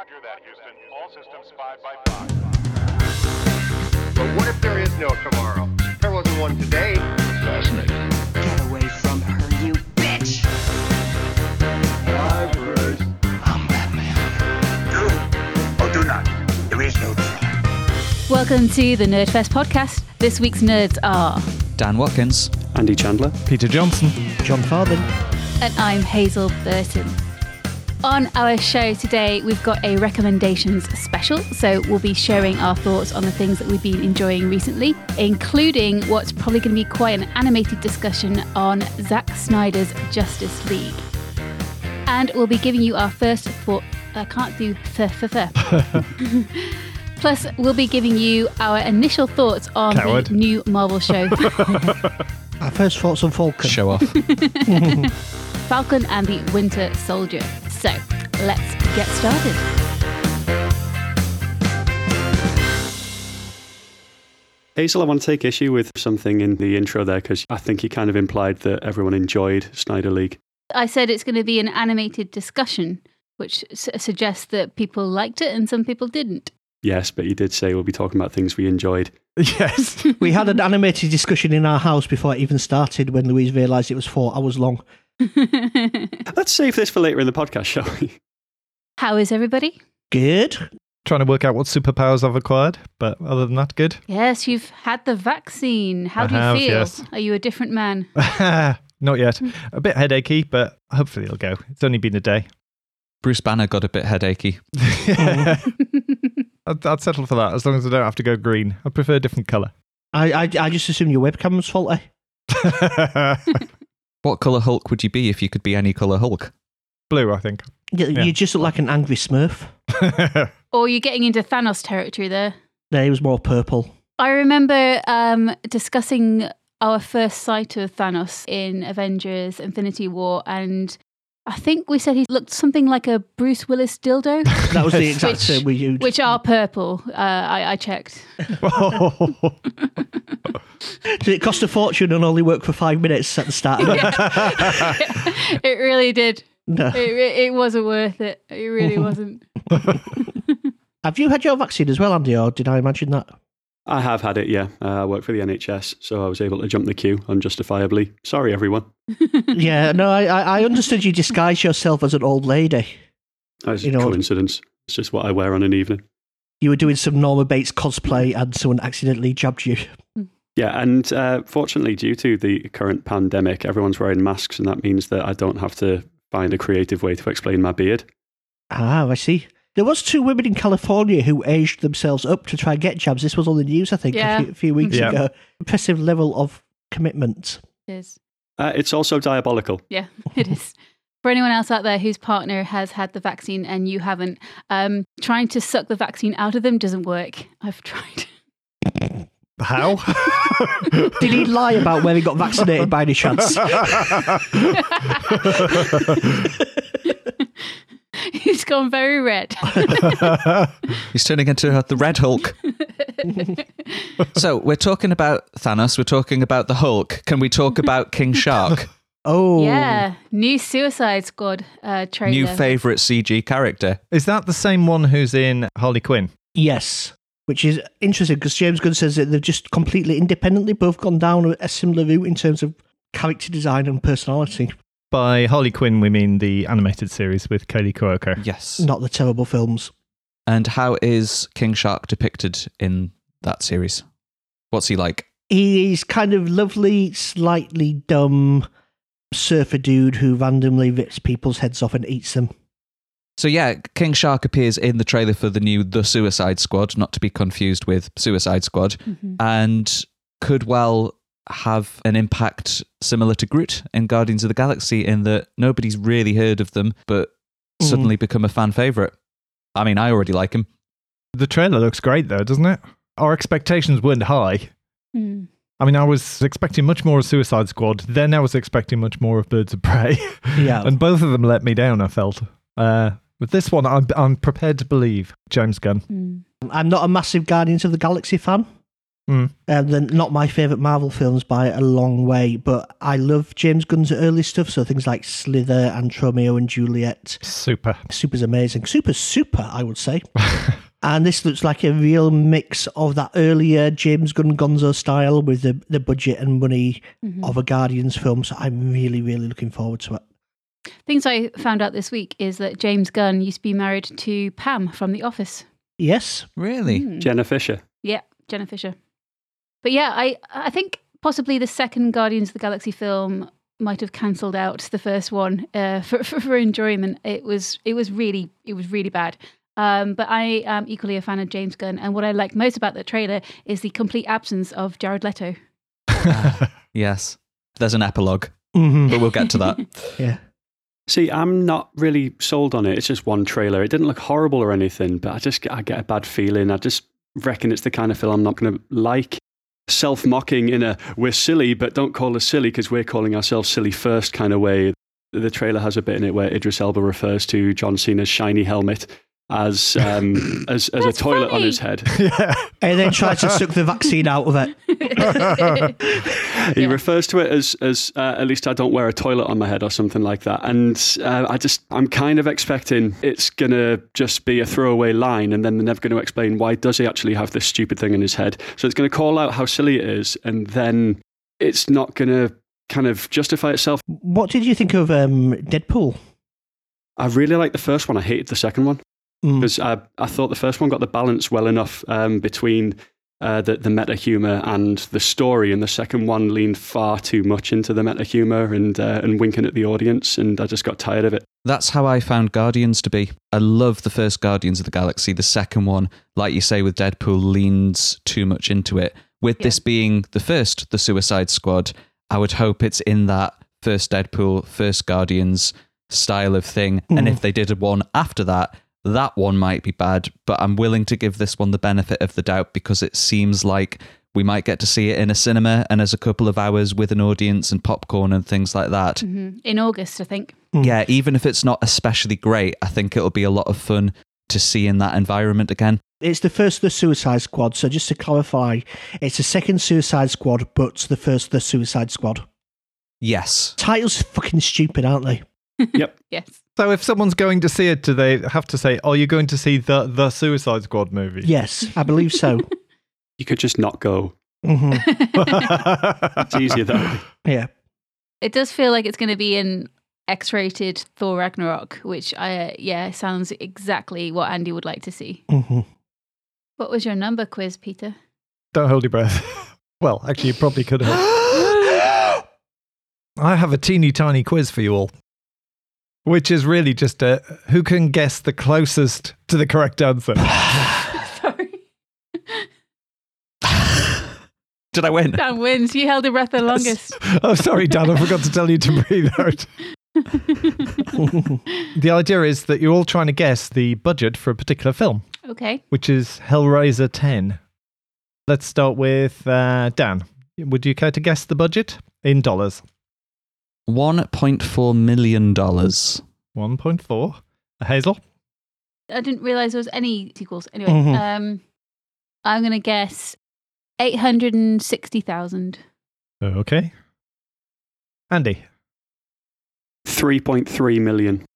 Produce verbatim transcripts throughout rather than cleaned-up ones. Roger that, Houston. All systems five by five. But what if there is no tomorrow? There wasn't one today. Fascinating. Get away from her, you bitch! I'm Bruce. I'm Batman. Do or do not. There is no tomorrow. Welcome to the Nerdfest podcast. This week's nerds are Dan Watkins, Andy Chandler, Peter Johnson, John Farben, and I'm Hazel Burton. On our show today, we've got a recommendations special, so we'll be sharing our thoughts on the things that we've been enjoying recently, including what's probably going to be quite an animated discussion on Zack Snyder's Justice League. And we'll be giving you our first thought. I can't do th-th-th. Plus, we'll be giving you our initial thoughts on Coward. the new Marvel show. Our first thoughts on Falcon. Show off. Falcon and the Winter Soldier. So, let's get started. Hazel, I want to take issue with something in the intro there, because I think you kind of implied that everyone enjoyed Snyder League. I said it's going to be an animated discussion, which s- suggests that people liked it and some people didn't. Yes, but you did say we'll be talking about things we enjoyed. Yes. We had an animated discussion in our house before it even started when Louise realised it was four hours long. Let's save this for later in the podcast, shall we? How is everybody? Good. Trying to work out what superpowers I've acquired, but other than that, good. Yes, you've had the vaccine. How I do you have, feel? Yes. Are you a different man? Not yet. A bit headachy, but hopefully it'll go. It's only been a day. Bruce Banner got a bit headachy. I'd, I'd settle for that as long as I don't have to go green. I prefer a different colour. I, I, I just assume your webcam was faulty. What colour Hulk would you be if you could be any colour Hulk? Blue, I think. You, yeah. you just look like an angry Smurf. Or you're getting into Thanos territory there. No, he was more purple. I remember um, discussing our first sight of Thanos in Avengers Infinity War, and I think we said he looked something like a Bruce Willis dildo. That was the exact term we used. Which are purple, uh, I, I checked. Did it cost a fortune and only work for five minutes at the start? Yeah. It really did. No. It, it wasn't worth it. It really wasn't. Have you had your vaccine as well, Andy, or did I imagine that? I have had it, yeah. Uh, I work for the N H S, so I was able to jump the queue unjustifiably. Sorry, everyone. Yeah, no, I, I understood you disguised yourself as an old lady. That was you a know, coincidence. It's just what I wear on an evening. You were doing some Norma Bates cosplay and someone accidentally jabbed you. Yeah, and uh, fortunately, due to the current pandemic, everyone's wearing masks, and that means that I don't have to find a creative way to explain my beard. Ah, I see. There was two women in California who aged themselves up to try and get jabs. This was on the news, I think, yeah. a, few, a few weeks yeah. ago. Impressive level of commitment. It is. Uh, it's also diabolical. Yeah, it is. For anyone else out there whose partner has had the vaccine and you haven't, um, trying to suck the vaccine out of them doesn't work. I've tried. How? Did he lie about where he got vaccinated by any chance? He's gone very red. He's turning into the Red Hulk. So we're talking about Thanos. We're talking about the Hulk. Can we talk about King Shark? Oh. Yeah. New Suicide Squad uh, trailer. New favourite C G character. Is that the same one who's in Harley Quinn? Yes. Which is interesting because James Gunn says that they've just completely independently both gone down a similar route in terms of character design and personality. By Harley Quinn, we mean the animated series with Kaley Cuoco. Yes. Not the terrible films. And how is King Shark depicted in that series? What's he like? He's kind of lovely, slightly dumb surfer dude who randomly rips people's heads off and eats them. So yeah, King Shark appears in the trailer for the new The Suicide Squad, not to be confused with Suicide Squad, mm-hmm. and could well have an impact similar to Groot in Guardians of the Galaxy in that nobody's really heard of them, but mm. suddenly become a fan favourite. I mean, I already like him. The trailer looks great though, doesn't it? Our expectations weren't high. Mm. I mean, I was expecting much more of Suicide Squad, then I was expecting much more of Birds of Prey. Yeah. And both of them let me down, I felt. Uh, with this one, I'm, I'm prepared to believe James Gunn. Mm. I'm not a massive Guardians of the Galaxy fan. Mm. Um, they're not my favourite Marvel films by a long way, but I love James Gunn's early stuff, so things like Slither and Romeo and Juliet. Super. Super's amazing. Super's super, I would say. And this looks like a real mix of that earlier James Gunn Gonzo style with the, the budget and money mm-hmm. of a Guardians film, so I'm really, really looking forward to it. Things I found out this week is that James Gunn used to be married to Pam from The Office. Yes. Really? Mm. Jenna Fisher. Yeah, Jenna Fisher. But yeah, I, I think possibly the second Guardians of the Galaxy film might have cancelled out the first one uh, for, for, for enjoyment. It was it was really it was really bad. Um, but I am equally a fan of James Gunn, and what I like most about the trailer is the complete absence of Jared Leto. uh, yes, there's an epilogue, mm-hmm. but we'll get to that. Yeah. See, I'm not really sold on it. It's just one trailer. It didn't look horrible or anything, but I just I get a bad feeling. I just reckon it's the kind of film I'm not going to like. Self-mocking in a we're silly, but don't call us silly because we're calling ourselves silly first kind of way. The trailer has a bit in it where Idris Elba refers to John Cena's shiny helmet as um, as, as a toilet funny. On his head. Yeah. And then tries to suck the vaccine out of it. He yeah. refers to it as, as uh, at least I don't wear a toilet on my head or something like that. And uh, I just, I'm kind of expecting it's going to just be a throwaway line and then they're never going to explain why does he actually have this stupid thing in his head. So it's going to call out how silly it is and then it's not going to kind of justify itself. What did you think of um, Deadpool? I really liked the first one. I hated the second one. Because mm. I, I thought the first one got the balance well enough um, between uh, the, the meta humour and the story, and the second one leaned far too much into the meta humour and uh, and winking at the audience, and I just got tired of it. That's how I found Guardians to be. I love the first Guardians of the Galaxy. The second one, like you say with Deadpool, leans too much into it. With yeah. this being the first, The Suicide Squad, I would hope it's in that first Deadpool, first Guardians style of thing. Mm. And if they did one after that, that one might be bad, but I'm willing to give this one the benefit of the doubt because it seems like we might get to see it in a cinema and as a couple of hours with an audience and popcorn and things like that. Mm-hmm. In August, I think. Yeah, even if it's not especially great, I think it'll be a lot of fun to see in that environment again. It's the first The Suicide Squad, so just to clarify, it's the second Suicide Squad, but the first The Suicide Squad. Yes. Titles are fucking stupid, aren't they? Yep. Yes. So if someone's going to see it, do they have to say, "Are you going to see the the Suicide Squad movie?" Yes, I believe so. You could just not go. Mm-hmm. It's easier that way. Yeah. It does feel like it's going to be an X-rated Thor Ragnarok, which I yeah sounds exactly what Andy would like to see. Mm-hmm. What was your number quiz, Peter? Don't hold your breath. Well, actually, you probably could have. I have a teeny tiny quiz for you all. Which is really just a, who can guess the closest to the correct answer? Sorry. Did I win? Dan wins. You held your breath the longest. Oh, sorry, Dan. I forgot to tell you to breathe out. The idea is that you're all trying to guess the budget for a particular film. Okay. Which is Hellraiser ten. Let's start with uh, Dan. Would you care to guess the budget in dollars? one point four million dollars. one point four. Hazel? I didn't realise there was any sequels. Anyway, mm-hmm. um, I'm going to guess eight hundred sixty thousand dollars. Okay. Andy? three point three million dollars.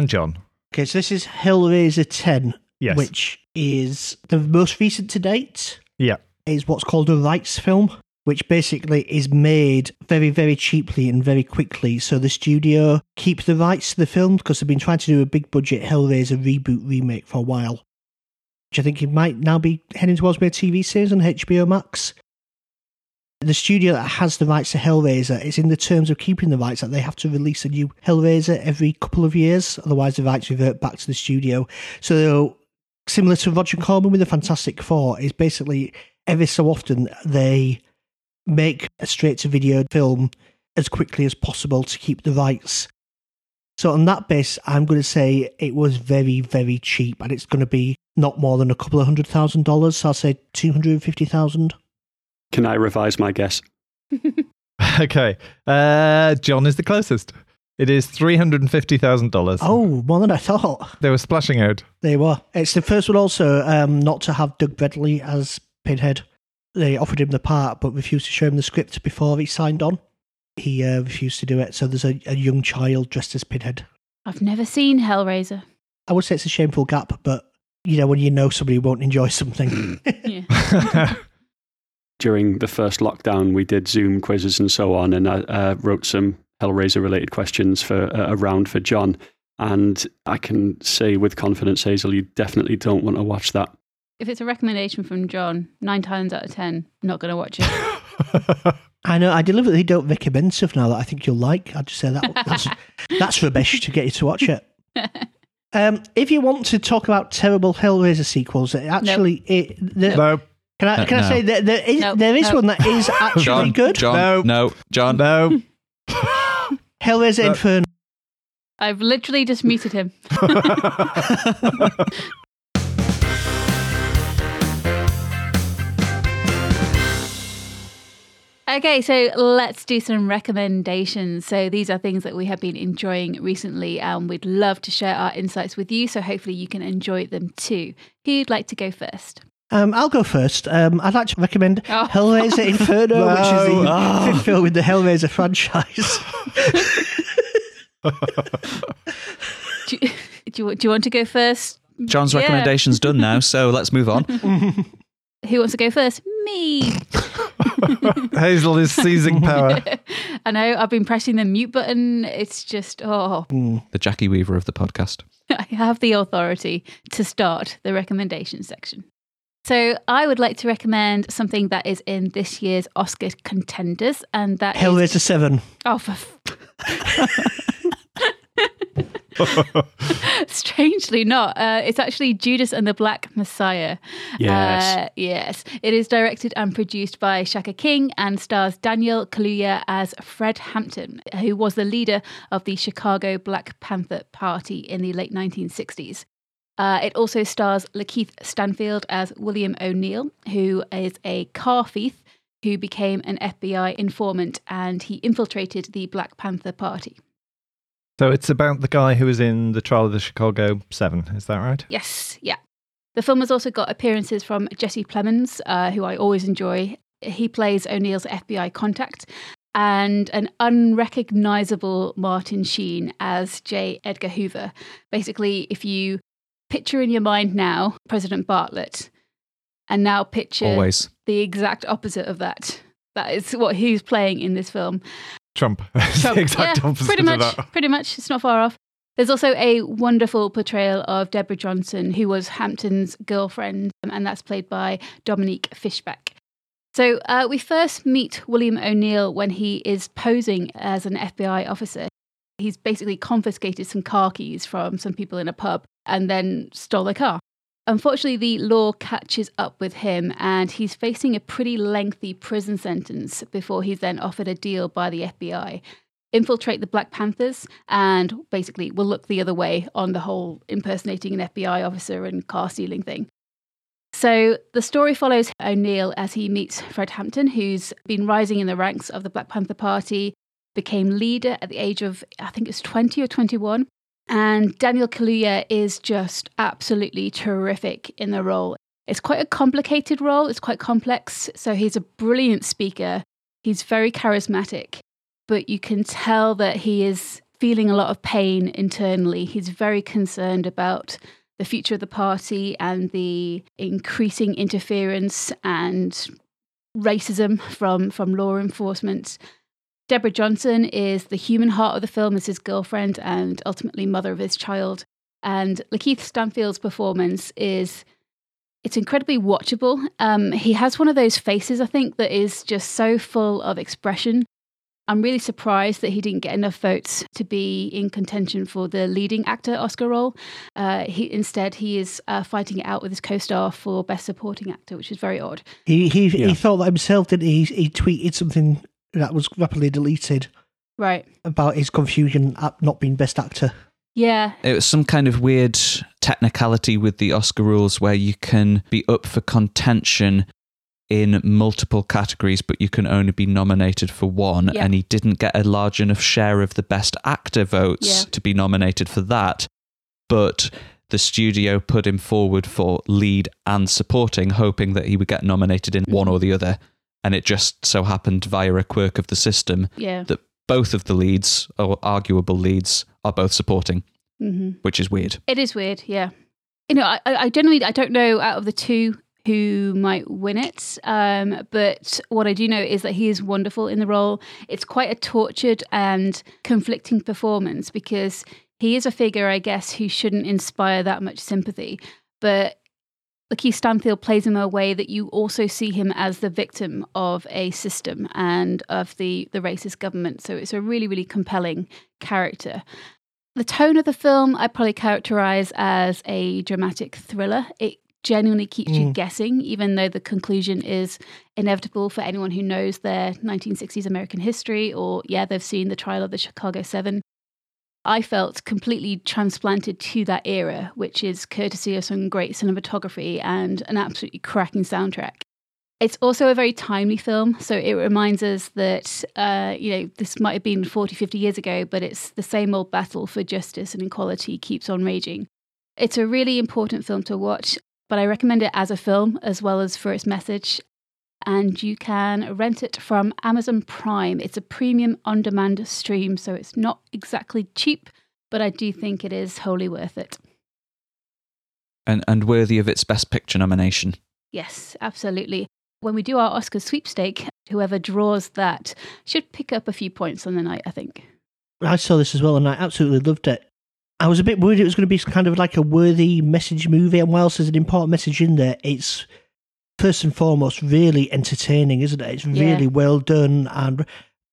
And John? Okay, so this is Hellraiser ten, yes. which is the most recent to date. Yeah. It's what's called a rights film, which basically is made very, very cheaply and very quickly. So the studio keep the rights to the film because they've been trying to do a big budget Hellraiser reboot remake for a while, which I think it might now be heading towards being a T V series on H B O Max. The studio that has the rights to Hellraiser, it's in the terms of keeping the rights that they have to release a new Hellraiser every couple of years, otherwise the rights revert back to the studio. So similar to Roger Corman with the Fantastic Four, is basically every so often they make a straight-to-video film as quickly as possible to keep the rights. So on that basis, I'm going to say it was very, very cheap, and it's going to be not more than a couple of hundred thousand dollars. So I'll say two hundred fifty thousand dollars. Can I revise my guess? Okay. Uh, John is the closest. It is three hundred fifty thousand dollars. Oh, more than I thought. They were splashing out. They were. It's the first one also um, not to have Doug Bradley as Pinhead. they offered him the part but refused to show him the script before he signed on. He uh, refused to do it. So there's a, a young child dressed as Pinhead. I've never seen Hellraiser. I would say it's a shameful gap, but you know, when you know somebody won't enjoy something. Yeah. During the first lockdown, we did Zoom quizzes and so on, and I uh, wrote some Hellraiser-related questions for uh, a round for John. And I can say with confidence, Hazel, you definitely don't want to watch that. If it's a recommendation from John, nine times out of ten, not going to watch it. I know, I deliberately don't recommend stuff now that I think you'll like. I'd just say that that's, that's rubbish to get you to watch it. Um, if you want to talk about terrible Hellraiser sequels, it actually... Nope. It, the, nope. Can I, can no. I say that there is, nope. there is nope. one that is actually John, good? John, no. No. John, no. Hellraiser no. Inferno. I've literally just muted him. Okay, so let's do some recommendations. So these are things that we have been enjoying recently, and we'd love to share our insights with you, so hopefully you can enjoy them too. Who'd like to go first? Um, I'll go first. Um, I'd like to recommend oh. Hellraiser Inferno, no. which is the oh. fifth film in the Hellraiser franchise. do, you, do, you, do you want to go first? John's yeah. recommendation's done now, so let's move on. Who wants to go first? Me. Hazel is seizing power. I know, I've been pressing the mute button. It's just, oh. Mm. The Jackie Weaver of the podcast. I have the authority to start the recommendation section. So I would like to recommend something that is in this year's Oscar contenders, and that Hell is... Hellraiser seven. Oh, for... Strangely not. Uh, it's actually Judas and the Black Messiah. Yes. Uh, yes. It is directed and produced by Shaka King and stars Daniel Kaluuya as Fred Hampton, who was the leader of the Chicago Black Panther Party in the late nineteen sixties. Uh, it also stars Lakeith Stanfield as William O'Neill, who is a car thief who became an F B I informant, and he infiltrated the Black Panther Party. So it's about the guy who was in The Trial of the Chicago seven, is that right? Yes, yeah. The film has also got appearances from Jesse Plemons, uh, who I always enjoy. He plays O'Neill's F B I contact, and an unrecognisable Martin Sheen as J. Edgar Hoover. Basically, if you picture in your mind now President Bartlett, and now picture always. The exact opposite of that. That is what he's playing in this film. Trump. Trump. The exact yeah, opposite pretty much, of that. Pretty much. It's not far off. There's also a wonderful portrayal of Deborah Johnson, who was Hampton's girlfriend, and that's played by Dominique Fishback. So uh, we first meet William O'Neill when he is posing as an F B I officer. He's basically confiscated some car keys from some people in a pub and then stole the car. Unfortunately, the law catches up with him, and he's facing a pretty lengthy prison sentence before he's then offered a deal by the F B I. Infiltrate the Black Panthers and basically will look the other way on the whole impersonating an F B I officer and car stealing thing. So the story follows O'Neill as he meets Fred Hampton, who's been rising in the ranks of the Black Panther Party, became leader at the age of, I think it's twenty or twenty-one. And Daniel Kaluuya is just absolutely terrific in the role. It's quite a complicated role. It's quite complex. So he's a brilliant speaker. He's very charismatic, but you can tell that he is feeling a lot of pain internally. He's very concerned about the future of the party and the increasing interference and racism from, from law enforcement. Deborah Johnson is the human heart of the film as his girlfriend and ultimately mother of his child. And Lakeith Stanfield's performance is, it's incredibly watchable. Um, he has one of those faces, I think, that is just so full of expression. I'm really surprised that he didn't get enough votes to be in contention for the leading actor Oscar role. Uh, he, instead, he is uh, fighting it out with his co-star for Best Supporting Actor, which is very odd. He he, yeah. he thought that himself, didn't he? He, he tweeted something that was rapidly deleted. Right. About his confusion at not being best actor. Yeah. It was some kind of weird technicality with the Oscar rules where you can be up for contention in multiple categories, but you can only be nominated for one. Yeah. And he didn't get a large enough share of the best actor votes yeah. to be nominated for that. But the studio put him forward for lead and supporting, hoping that he would get nominated in one or the other. And it just so happened via a quirk of the system yeah. that both of the leads, or arguable leads, are both supporting, mm-hmm. which is weird. It is weird, yeah. You know, I, I generally, I don't know out of the two who might win it, um, but what I do know is that he is wonderful in the role. It's quite a tortured and conflicting performance because he is a figure, I guess, who shouldn't inspire that much sympathy, but Lakeith Stanfield plays him in a way that you also see him as the victim of a system and of the, the racist government. So it's a really, really compelling character. The tone of the film I probably characterize as a dramatic thriller. It genuinely keeps mm. you guessing, even though the conclusion is inevitable for anyone who knows their nineteen sixties American history or, yeah, they've seen The Trial of the Chicago seven. I felt completely transplanted to that era, which is courtesy of some great cinematography and an absolutely cracking soundtrack. It's also a very timely film, so it reminds us that, uh, you know, this might have been forty, fifty years ago, but it's the same old battle for justice and equality keeps on raging. It's a really important film to watch, but I recommend it as a film as well as for its message. And you can rent it from Amazon Prime. It's a premium on-demand stream, so it's not exactly cheap, but I do think it is wholly worth it. And and worthy of its Best Picture nomination. Yes, absolutely. When we do our Oscar sweepstake, whoever draws that should pick up a few points on the night, I think. I saw this as well, and I absolutely loved it. I was a bit worried it was going to be kind of like a worthy message movie, and whilst there's an important message in there, it's first and foremost really entertaining, isn't it? It's really yeah. well done and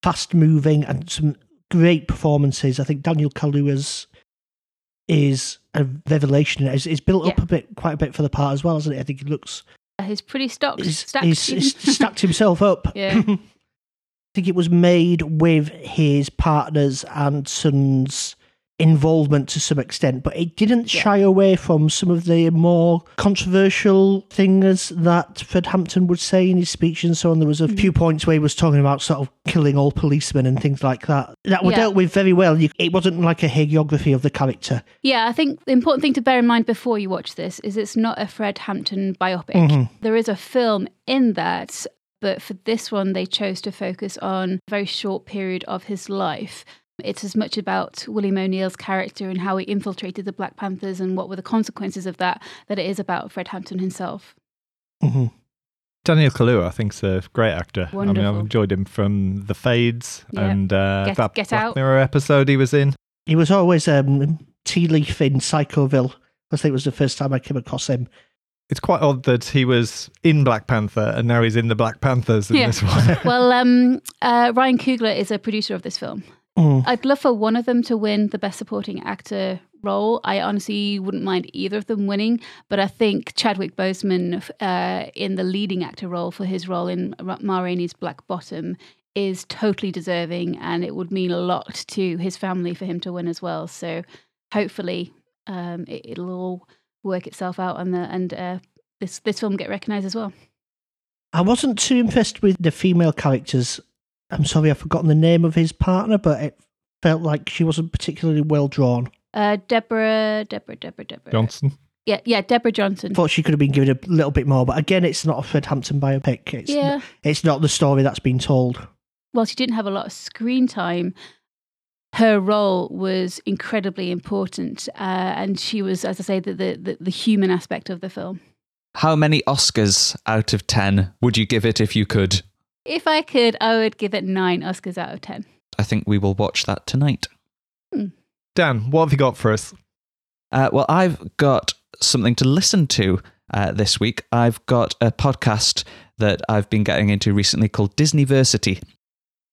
fast moving and some great performances. I think Daniel Kaluuya's is a revelation. It's, it's built yeah. up a bit, quite a bit for the part as well, isn't it? I think he looks... He's pretty stocked. He's, stacked he's, he's stacked himself up. Yeah. I think it was made with his partner's and son's involvement to some extent, but it didn't yeah. shy away from some of the more controversial things that Fred Hampton would say in his speech and so on. There was a mm-hmm. few points where he was talking about sort of killing all policemen and things like that that were yeah. dealt with very well. It wasn't like a hagiography of the character. Yeah, I think the important thing to bear in mind before you watch this is it's not a Fred Hampton biopic. Mm-hmm. There is a film in that, but for this one they chose to focus on a very short period of his life. It's as much about William O'Neill's character and how he infiltrated the Black Panthers and what were the consequences of that, that it is about Fred Hampton himself. Mm-hmm. Daniel Kaluuya, I think, is a great actor. Wonderful. I mean, I've enjoyed him from The Fades yep. and uh, Get, that Get Black Out. Mirror episode he was in. He was always um, Tea Leaf in Psychoville. I think it was the first time I came across him. It's quite odd that he was in Black Panther and now he's in the Black Panthers in yeah. this one. Well, um, uh, Ryan Coogler is a producer of this film. Mm. I'd love for one of them to win the Best Supporting Actor role. I honestly wouldn't mind either of them winning, but I think Chadwick Boseman uh, in the leading actor role for his role in Ma Rainey's Black Bottom is totally deserving, and it would mean a lot to his family for him to win as well. So hopefully um, it, it'll all work itself out and, the, and uh, this, this film get recognised as well. I wasn't too impressed with the female characters. I'm sorry, I've forgotten the name of his partner, but it felt like she wasn't particularly well drawn. Uh, Deborah, Deborah, Deborah, Deborah. Johnson? Yeah, yeah, Deborah Johnson. Thought she could have been given a little bit more, but again, it's not a Fred Hampton biopic. It's, yeah. n- it's not the story that's been told. Well, she didn't have a lot of screen time. Her role was incredibly important, uh, and she was, as I say, the, the, the human aspect of the film. How many Oscars out of ten would you give it if you could? If I could, I would give it nine Oscars out of ten. I think we will watch that tonight. Hmm. Dan, what have you got for us? Uh, well, I've got something to listen to uh, this week. I've got a podcast that I've been getting into recently called Disneyversity,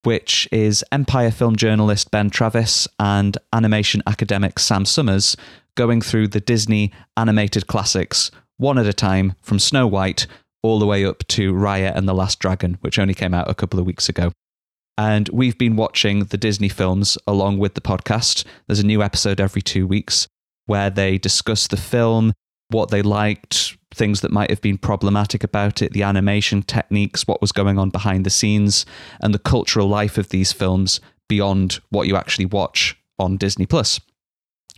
which is Empire film journalist Ben Travis and animation academic Sam Summers going through the Disney animated classics one at a time from Snow White all the way up to Raya and the Last Dragon, which only came out a couple of weeks ago. And we've been watching the Disney films along with the podcast. There's a new episode every two weeks where they discuss the film, what they liked, things that might have been problematic about it, the animation techniques, what was going on behind the scenes, and the cultural life of these films beyond what you actually watch on Disney Plus.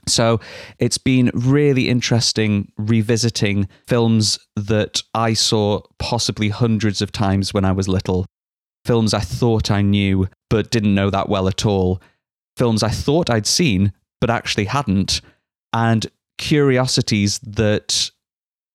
So it's been really interesting revisiting films that I saw possibly hundreds of times when I was little. Films I thought I knew, but didn't know that well at all. Films I thought I'd seen, but actually hadn't. And curiosities that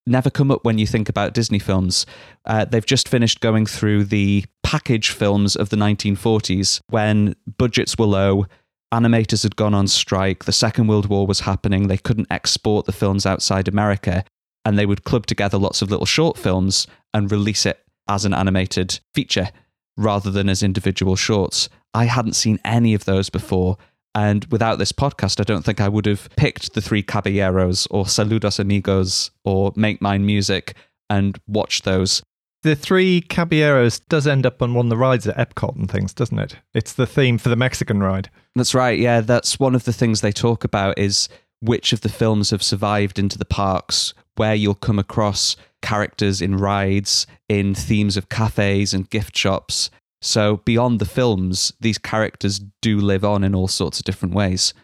never come up when you think about Disney films. Uh, they've just finished going through the package films of the nineteen forties when budgets were low. Animators had gone on strike, the Second World War was happening, they couldn't export the films outside America, and they would club together lots of little short films and release it as an animated feature rather than as individual shorts. I hadn't seen any of those before, and without this podcast, I don't think I would have picked The Three Caballeros or Saludos Amigos or Make Mine Music and watched those. The Three Caballeros does end up on one of the rides at Epcot and things, doesn't it? It's the theme for the Mexican ride. That's right, yeah. That's one of the things they talk about is which of the films have survived into the parks, where you'll come across characters in rides, in themes of cafes and gift shops. So beyond the films, these characters do live on in all sorts of different ways.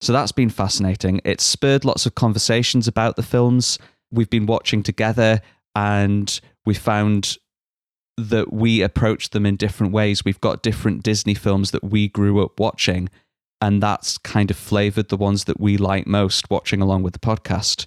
So that's been fascinating. It's spurred lots of conversations about the films we've been watching together, and we found that we approach them in different ways. We've got different Disney films that we grew up watching, and that's kind of flavoured the ones that we like most watching along with the podcast.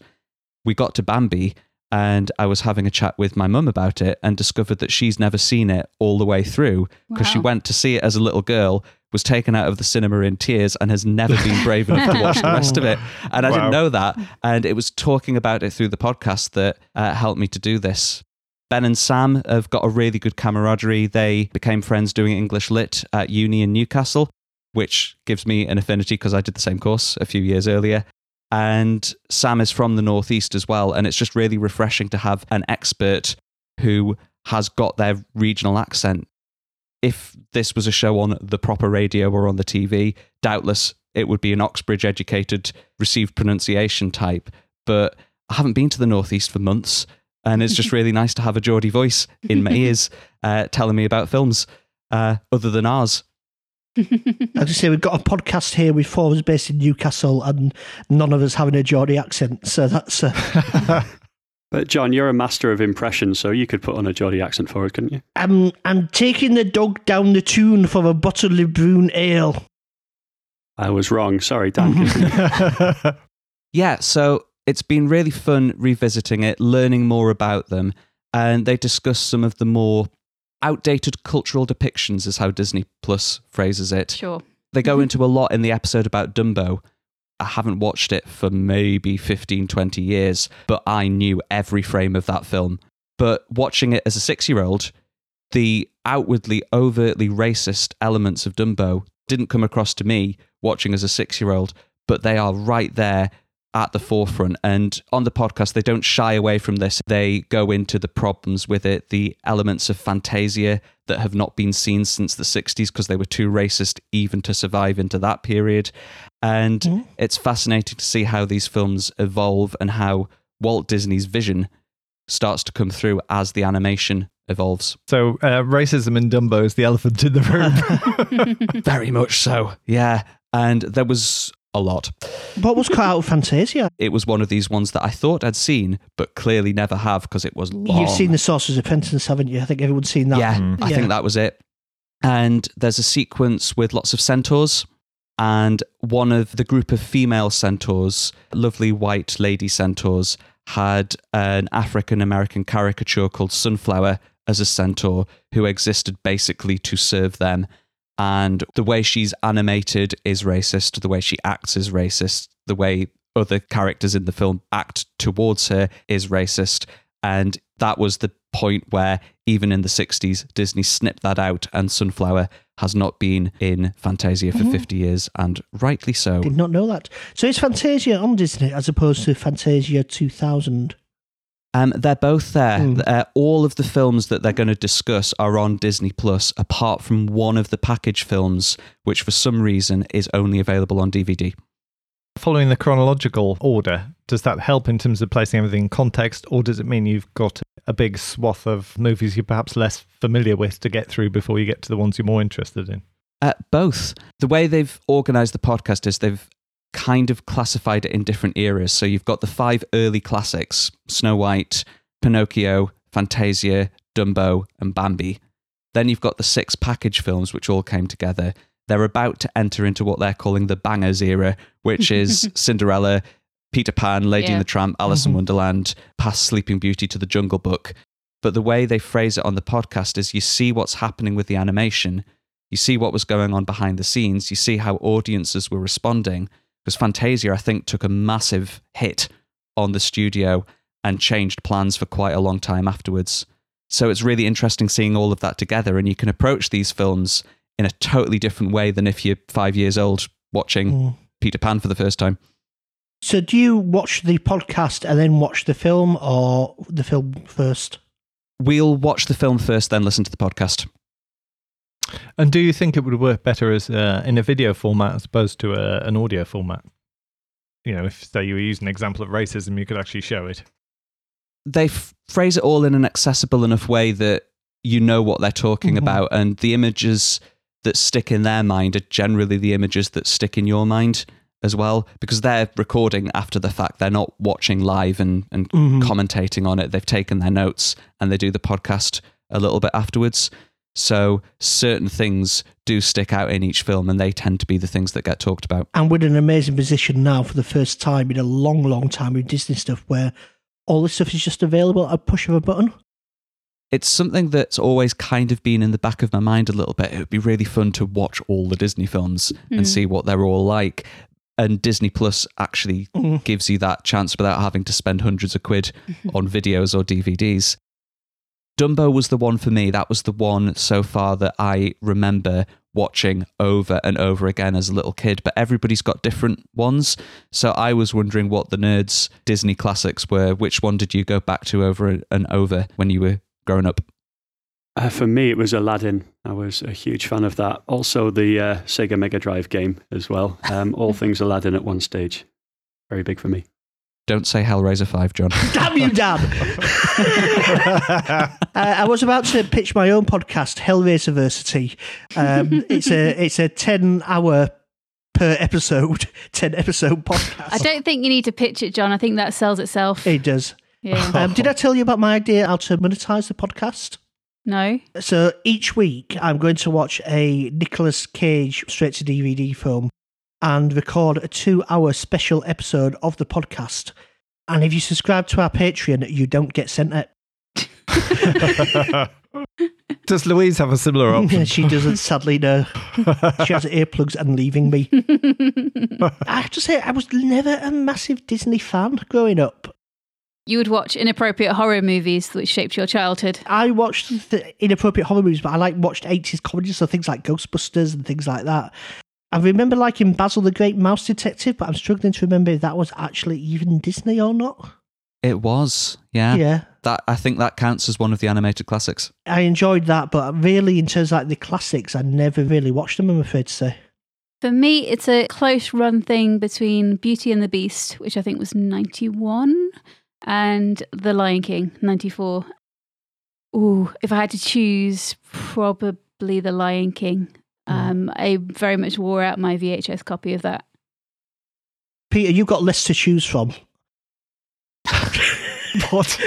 We got to Bambi, and I was having a chat with my mum about it and discovered that she's never seen it all the way through because wow. She went to see it as a little girl, was taken out of the cinema in tears, and has never been brave enough to watch the rest of it. And I wow. didn't know that. And it was talking about it through the podcast that uh, helped me to do this. Ben and Sam have got a really good camaraderie. They became friends doing English Lit at uni in Newcastle, which gives me an affinity because I did the same course a few years earlier. And Sam is from the Northeast as well. And it's just really refreshing to have an expert who has got their regional accent. If this was a show on the proper radio or on the T V, doubtless it would be an Oxbridge-educated, received pronunciation type. But I haven't been to the Northeast for months. And it's just really nice to have a Geordie voice in my ears uh, telling me about films uh, other than ours. As you say, we've got a podcast here with four of us based in Newcastle and none of us having a Geordie accent. So that's... Uh... But John, you're a master of impressions, so you could put on a Geordie accent for it, couldn't you? Um, I'm taking the dog down the tune for a butterly brown ale. I was wrong. Sorry, Dan. Yeah, so... It's been really fun revisiting it, learning more about them, and they discuss some of the more outdated cultural depictions, is how Disney Plus phrases it. Sure. They go mm-hmm. into a lot in the episode about Dumbo. I haven't watched it for maybe fifteen, twenty years, but I knew every frame of that film. But watching it as a six-year-old, the outwardly, overtly racist elements of Dumbo didn't come across to me watching as a six-year-old, but they are right there at the forefront. And on the podcast, they don't shy away from this. They go into the problems with it, the elements of Fantasia that have not been seen since the sixties because they were too racist even to survive into that period. And mm. it's fascinating to see how these films evolve and how Walt Disney's vision starts to come through as the animation evolves. So uh, racism in Dumbo is the elephant in the room. Very much so, yeah. And there was... a lot. What was cut out of Fantasia? It was one of these ones that I thought I'd seen, but clearly never have because it was long. You've seen The Sorcerer's Apprentice, haven't you? I think everyone's seen that. Yeah, mm. I yeah. think that was it. And there's a sequence with lots of centaurs, and one of the group of female centaurs, lovely white lady centaurs, had an African-American caricature called Sunflower as a centaur who existed basically to serve them. And the way she's animated is racist, the way she acts is racist, the way other characters in the film act towards her is racist. And that was the point where, even in the sixties, Disney snipped that out, and Sunflower has not been in Fantasia for mm-hmm. fifty years, and rightly so. Did not know that. So is Fantasia on Disney as opposed to Fantasia two thousand? Um, they're both there. Mm. Uh, all of the films that they're going to discuss are on Disney Plus, apart from one of the package films, which for some reason is only available on D V D. Following the chronological order, does that help in terms of placing everything in context, or does it mean you've got a big swath of movies you're perhaps less familiar with to get through before you get to the ones you're more interested in? Uh, both. The way they've organised the podcast is they've kind of classified it in different eras. So you've got the five early classics, Snow White, Pinocchio, Fantasia, Dumbo, and Bambi. Then you've got the six package films, which all came together. They're about to enter into what they're calling the Bangers era, which is Cinderella, Peter Pan, Lady yeah. and the Tramp, Alice mm-hmm. in Wonderland, past Sleeping Beauty to the Jungle Book. But the way they phrase it on the podcast is you see what's happening with the animation. You see what was going on behind the scenes. You see how audiences were responding. Because Fantasia, I think, took a massive hit on the studio and changed plans for quite a long time afterwards. So it's really interesting seeing all of that together. And you can approach these films in a totally different way than if you're five years old watching mm. Peter Pan for the first time. So do you watch the podcast and then watch the film, or the film first? We'll watch the film first, then listen to the podcast. And do you think it would work better as uh, in a video format as opposed to a, an audio format? You know, if, say, you were using an example of racism, you could actually show it. They f- phrase it all in an accessible enough way that you know what they're talking mm-hmm. about, and the images that stick in their mind are generally the images that stick in your mind as well, because they're recording after the fact. They're not watching live and, and mm-hmm. commentating on it. They've taken their notes and they do the podcast a little bit afterwards. So certain things do stick out in each film, and they tend to be the things that get talked about. And we're in an amazing position now for the first time in a long, long time with Disney stuff, where all this stuff is just available at a push of a button. It's something that's always kind of been in the back of my mind a little bit. It would be really fun to watch all the Disney films mm. and see what they're all like. And Disney Plus actually mm. gives you that chance without having to spend hundreds of quid on videos or D V Ds. Dumbo was the one for me. That was the one so far that I remember watching over and over again as a little kid, but everybody's got different ones. So I was wondering what the nerds' Disney classics were. Which one did you go back to over and over when you were growing up? Uh, for me, it was Aladdin. I was a huge fan of that. Also the uh, Sega Mega Drive game as well. Um, all things Aladdin at one stage. Very big for me. Don't say Hellraiser five, John. Damn you, Dan! uh, I was about to pitch my own podcast, Hellraiserversity. Um, it's a it's a ten hour per episode, ten episode podcast. I don't think you need to pitch it, John. I think that sells itself. It does. Yeah. Um, did I tell you about my idea how to monetize the podcast? No. So each week I'm going to watch a Nicolas Cage straight to D V D film and record a two hour special episode of the podcast. And if you subscribe to our Patreon, you don't get sent it. Does Louise have a similar option? She doesn't, sadly, no. She has earplugs and leaving me. I have to say, I was never a massive Disney fan growing up. You would watch inappropriate horror movies which shaped your childhood. I watched the inappropriate horror movies, but I like watched eighties comedies, so things like Ghostbusters and things like that. I remember liking Basil the Great Mouse Detective, but I'm struggling to remember if that was actually even Disney or not. It was, yeah. Yeah. That, I think that counts as one of the animated classics. I enjoyed that, but really in terms of like the classics, I never really watched them, I'm afraid to say. For me, it's a close run thing between Beauty and the Beast, which I think was ninety-one, and The Lion King, ninety-four. Ooh, if I had to choose, probably The Lion King. Um, I very much wore out my V H S copy of that. Peter, you've got lists to choose from. What?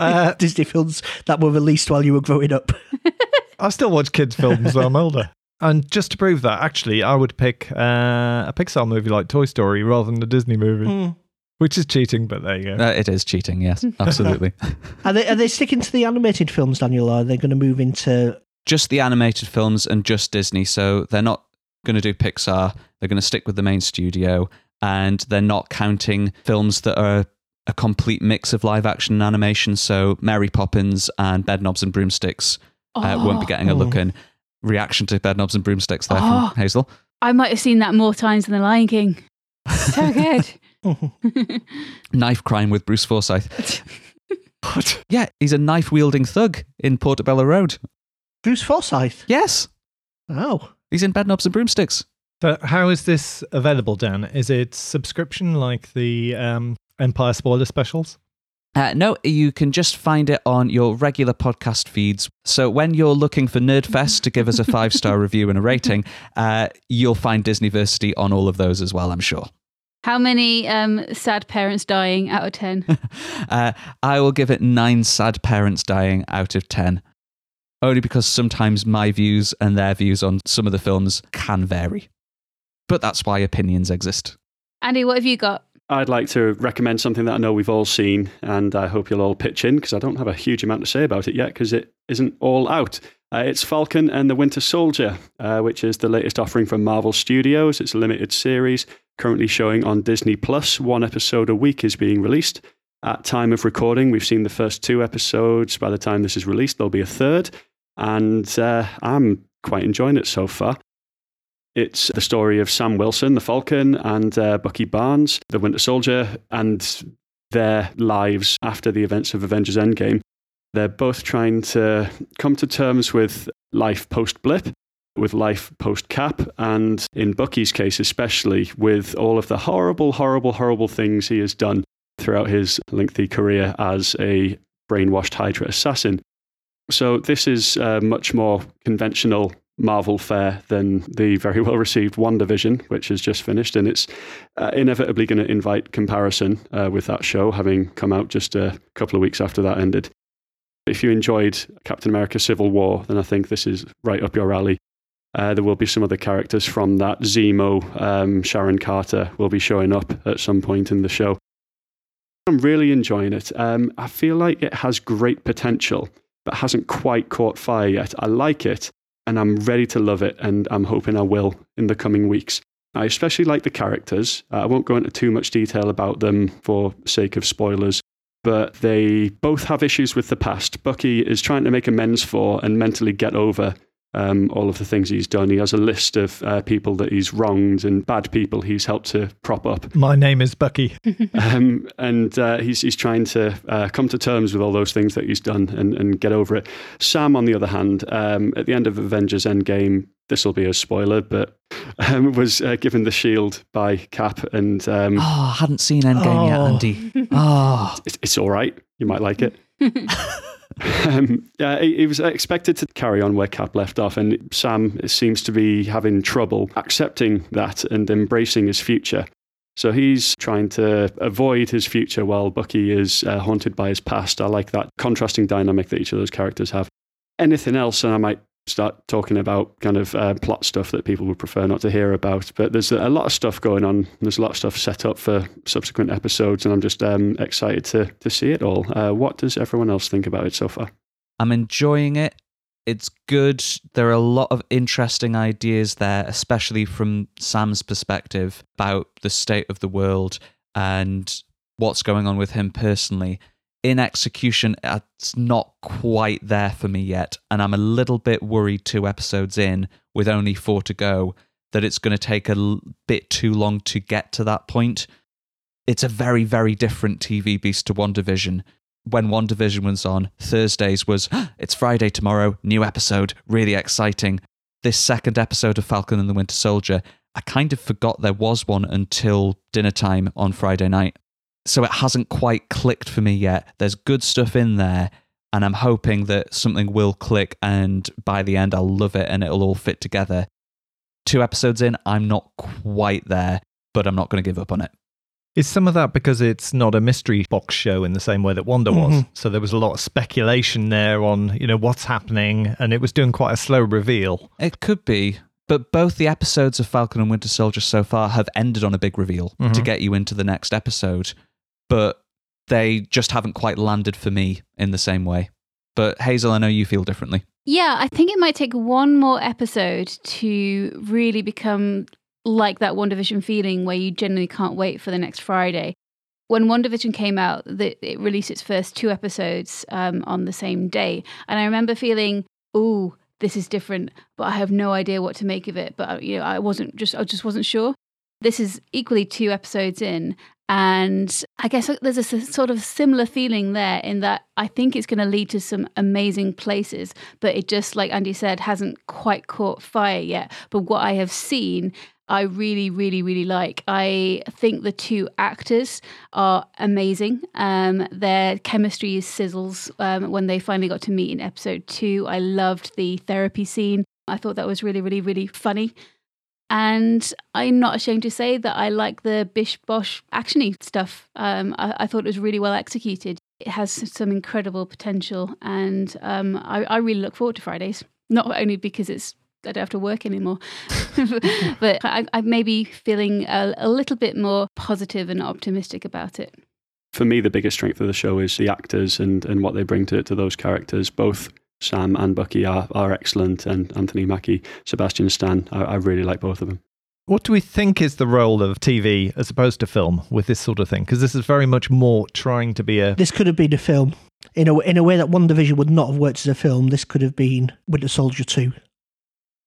uh, Disney films that were released while you were growing up. I still watch kids' films when I'm older. And just to prove that, actually, I would pick uh, a Pixar movie like Toy Story rather than a Disney movie. Mm. Which is cheating, but there you go. Uh, it is cheating, yes, absolutely. Are they, are they sticking to the animated films, Daniel, or are they going to move into... Just the animated films and just Disney. So they're not going to do Pixar. They're going to stick with the main studio, and they're not counting films that are a complete mix of live action and animation. So Mary Poppins and Bedknobs and Broomsticks oh. uh, won't be getting a look in. Reaction to Bedknobs and Broomsticks there oh. from Hazel. I might have seen that more times than The Lion King. So good. Knife crime with Bruce Forsyth. What? Yeah, he's a knife wielding thug in Portobello Road. Bruce Forsyth? Yes. Oh. He's in Bedknobs and Broomsticks. So how is this available, Dan? Is it subscription like the um, Empire spoiler specials? Uh, no, you can just find it on your regular podcast feeds. So when you're looking for Nerdfest to give us a five-star review and a rating, uh, you'll find Disneyversity on all of those as well, I'm sure. How many um, sad parents dying out of ten? uh, I will give it nine sad parents dying out of ten. Only because sometimes my views and their views on some of the films can vary. But that's why opinions exist. Andy, what have you got? I'd like to recommend something that I know we've all seen, and I hope you'll all pitch in because I don't have a huge amount to say about it yet because it isn't all out. Uh, it's Falcon and the Winter Soldier, uh, which is the latest offering from Marvel Studios. It's a limited series currently showing on Disney Plus. One episode a week is being released. At time of recording, we've seen the first two episodes. By the time this is released, there'll be a third, and uh, I'm quite enjoying it so far. It's the story of Sam Wilson, the Falcon, and uh, Bucky Barnes, the Winter Soldier, and their lives after the events of Avengers Endgame. They're both trying to come to terms with life post-blip, with life post-cap, and in Bucky's case especially, with all of the horrible, horrible, horrible things he has done throughout his lengthy career as a brainwashed Hydra assassin. So this is uh, much more conventional Marvel fare than the very well-received WandaVision, which has just finished, and it's uh, inevitably going to invite comparison uh, with that show, having come out just a couple of weeks after that ended. If you enjoyed Captain America Civil War, then I think this is right up your alley. Uh, there will be some other characters from that. Zemo, um, Sharon Carter will be showing up at some point in the show. I'm really enjoying it. Um, I feel like it has great potential, but hasn't quite caught fire yet. I like it. And I'm ready to love it, and I'm hoping I will in the coming weeks. I especially like the characters. I won't go into too much detail about them for sake of spoilers, but they both have issues with the past. Bucky is trying to make amends for and mentally get over um, all of the things he's done. He has a list of uh, people that he's wronged and bad people he's helped to prop up. My name is Bucky. um, and uh, he's, he's trying to uh, come to terms with all those things that he's done and, and get over it. Sam, on the other hand, um, at the end of Avengers Endgame, this will be a spoiler, but um, was uh, given the shield by Cap. And um, oh, I hadn't seen Endgame oh. yet, Andy. oh. it's, it's all right. You might like it. Um, yeah, he, he was expected to carry on where Cap left off, and Sam seems to be having trouble accepting that and embracing his future. So he's trying to avoid his future while Bucky is uh, haunted by his past. I like that contrasting dynamic that each of those characters have. Anything else, and I might start talking about kind of uh, plot stuff that people would prefer not to hear about, but there's a lot of stuff going on. There's a lot of stuff set up for subsequent episodes, and I'm just um, excited to to see it all. Uh, what does everyone else think about it so far? I'm enjoying it. It's good. There are a lot of interesting ideas there, especially from Sam's perspective about the state of the world and what's going on with him personally. In execution, it's not quite there for me yet, and I'm a little bit worried two episodes in, with only four to go, that it's going to take a bit too long to get to that point. It's a very, very different T V beast to WandaVision. When WandaVision was on, Thursdays was, it's Friday tomorrow, new episode, really exciting. This second episode of Falcon and the Winter Soldier, I kind of forgot there was one until dinner time on Friday night. So it hasn't quite clicked for me yet. There's good stuff in there, and I'm hoping that something will click, and by the end I'll love it and it'll all fit together. Two episodes in, I'm not quite there, but I'm not going to give up on it. Is some of that because it's not a mystery box show in the same way that Wanda mm-hmm. was? So there was a lot of speculation there on, you know, what's happening, and it was doing quite a slow reveal. It could be. But both the episodes of Falcon and Winter Soldier so far have ended on a big reveal mm-hmm. to get you into the next episode. But they just haven't quite landed for me in the same way. But Hazel, I know you feel differently. Yeah, I think it might take one more episode to really become like that WandaVision feeling where you genuinely can't wait for the next Friday. When WandaVision came out, it released its first two episodes um, on the same day. And I remember feeling, ooh, this is different, but I have no idea what to make of it. But you know, I wasn't just I just wasn't sure. This is equally two episodes in. And I guess there's a sort of similar feeling there in that I think it's going to lead to some amazing places, but it just, like Andy said, hasn't quite caught fire yet. But what I have seen, I really, really, really like. I think the two actors are amazing. Um, their chemistry is sizzles um, when they finally got to meet in episode two. I loved the therapy scene. I thought that was really, really, really funny. And I'm not ashamed to say that I like the bish-bosh actiony stuff. Um, I, I thought it was really well executed. It has some incredible potential, and um, I, I really look forward to Fridays. Not only because it's I don't have to work anymore, but I, I may be feeling a, a little bit more positive and optimistic about it. For me, the biggest strength of the show is the actors and, and what they bring to, to those characters. Both Sam and Bucky are, are excellent, and Anthony Mackie, Sebastian Stan, I, I really like both of them. What do we think is the role of T V as opposed to film with this sort of thing? Because this is very much more trying to be a... This could have been a film. In a, in a way that WandaVision would not have worked as a film, this could have been Winter Soldier two.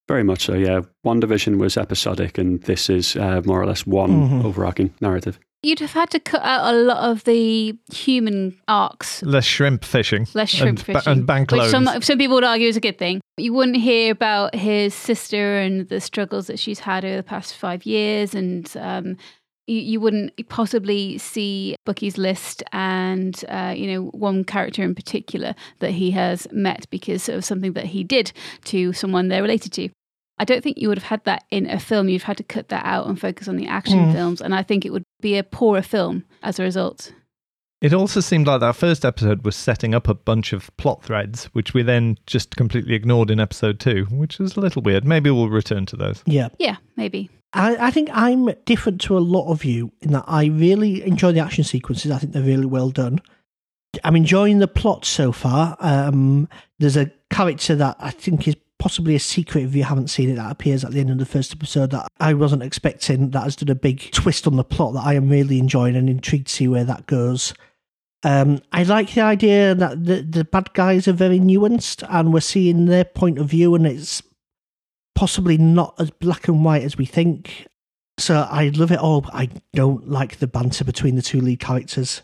Very much so, yeah. WandaVision was episodic, and this is uh, more or less one mm-hmm. overarching narrative. You'd have had to cut out a lot of the human arcs. Less shrimp fishing. Less shrimp and, fishing. Ba- and bank loans. Which some, some people would argue is a good thing. You wouldn't hear about his sister and the struggles that she's had over the past five years. And um, you, you wouldn't possibly see Bucky's list and, uh, you know, one character in particular that he has met because of something that he did to someone they're related to. I don't think you would have had that in a film. You've had to cut that out and focus on the action mm. films. And I think it would be a poorer film as a result. It also seemed like that first episode was setting up a bunch of plot threads, which we then just completely ignored in episode two, which was a little weird. Maybe we'll return to those. Yeah. Yeah, maybe. I, I think I'm different to a lot of you in that I really enjoy the action sequences. I think they're really well done. I'm enjoying the plot so far. Um, there's a character that I think is possibly a secret if you haven't seen it that appears at the end of the first episode that I wasn't expecting, that has done a big twist on the plot that I am really enjoying and intrigued to see where that goes. Um, I like the idea that the, the bad guys are very nuanced and we're seeing their point of view and it's possibly not as black and white as we think. So I love it all, but I don't like the banter between the two lead characters.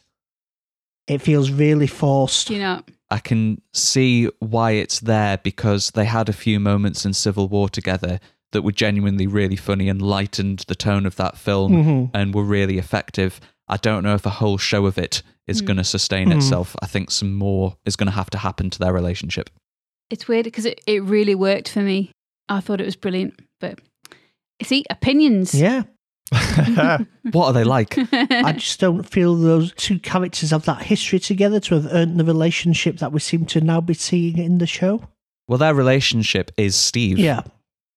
It feels really forced. You know, I can see why it's there because they had a few moments in Civil War together that were genuinely really funny and lightened the tone of that film mm-hmm. and were really effective. I don't know if a whole show of it is mm. going to sustain mm-hmm. itself. I think some more is going to have to happen to their relationship. It's weird because it, it really worked for me. I thought it was brilliant, but see, opinions. Yeah. What are they like? I just don't feel those two characters have that history together to have earned the relationship that we seem to now be seeing in the show. Well, their relationship is Steve. Yeah.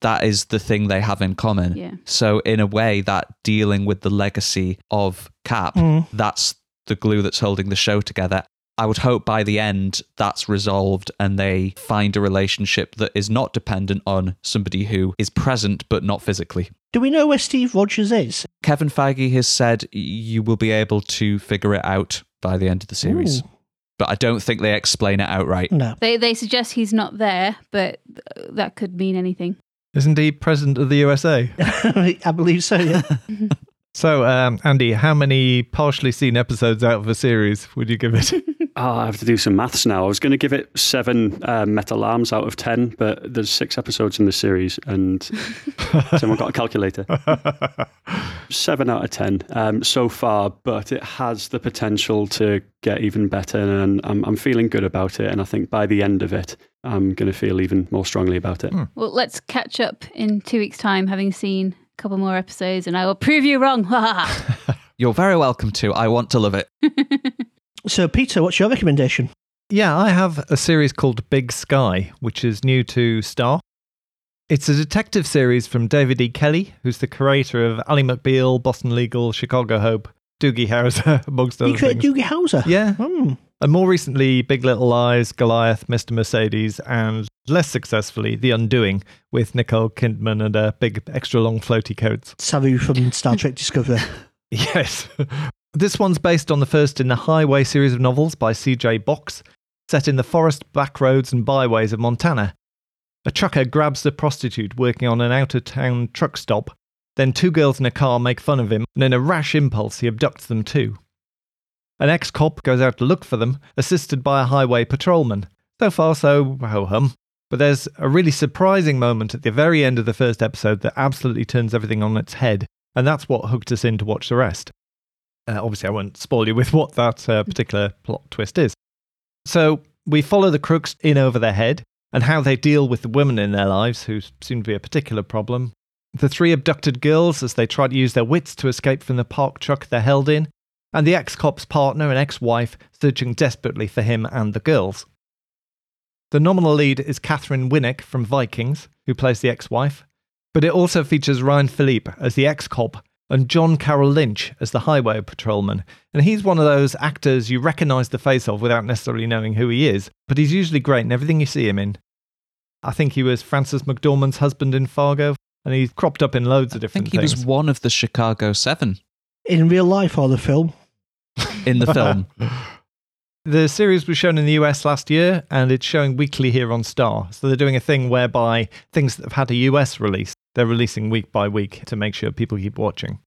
That is the thing they have in common. Yeah. So in a way, that dealing with the legacy of Cap, mm. that's the glue that's holding the show together. I would hope by the end that's resolved and they find a relationship that is not dependent on somebody who is present but not physically. Do we know where Steve Rogers is? Kevin Feige has said you will be able to figure it out by the end of the series. Ooh. But I don't think they explain it outright. No. They, they suggest he's not there, but that could mean anything. Isn't he president of the U S A? I believe so, yeah. So, um, Andy, how many partially seen episodes out of a series would you give it? Oh, I have to do some maths now. I was going to give it seven uh, metal arms out of ten, but there's six episodes in the series and someone got a calculator. Seven out of ten um, so far, but it has the potential to get even better and I'm, I'm feeling good about it. And I think by the end of it, I'm going to feel even more strongly about it. Mm. Well, let's catch up in two weeks' time, having seen a couple more episodes and I will prove you wrong. You're very welcome to. I want to love it. So, Peter, what's your recommendation? Yeah, I have a series called Big Sky, which is new to Star. It's a detective series from David E. Kelly, who's the creator of Ally McBeal, Boston Legal, Chicago Hope, Doogie Howser, amongst other things. He created Doogie Howser? Yeah. Mm. And more recently, Big Little Lies, Goliath, Mister Mercedes, and less successfully, The Undoing, with Nicole Kidman and a big extra-long floaty coats. Saru from Star Trek Discovery. Yes. This one's based on the first in the Highway series of novels by C J Box, set in the forest, back roads and byways of Montana. A trucker grabs the prostitute working on an out-of-town truck stop, then two girls in a car make fun of him, and in a rash impulse he abducts them too. An ex-cop goes out to look for them, assisted by a highway patrolman. So far so ho-hum. But there's a really surprising moment at the very end of the first episode that absolutely turns everything on its head. And that's what hooked us in to watch the rest. Uh, obviously, I won't spoil you with what that uh, particular plot twist is. So we follow the crooks in over their head and how they deal with the women in their lives, who seem to be a particular problem. The three abducted girls as they try to use their wits to escape from the park truck they're held in, and the ex-cop's partner and ex-wife searching desperately for him and the girls. The nominal lead is Catherine Winnick from Vikings, who plays the ex-wife, but it also features Ryan Philippe as the ex-cop and John Carroll Lynch as the highway patrolman. And he's one of those actors you recognise the face of without necessarily knowing who he is, but he's usually great in everything you see him in. I think he was Frances McDormand's husband in Fargo, and he's cropped up in loads of different things. I think he things. was one of the Chicago seven. In real life or the film? In the film. The series was shown in the U S last year, and it's showing weekly here on Star. So they're doing a thing whereby things that have had a U S release, they're releasing week by week to make sure people keep watching.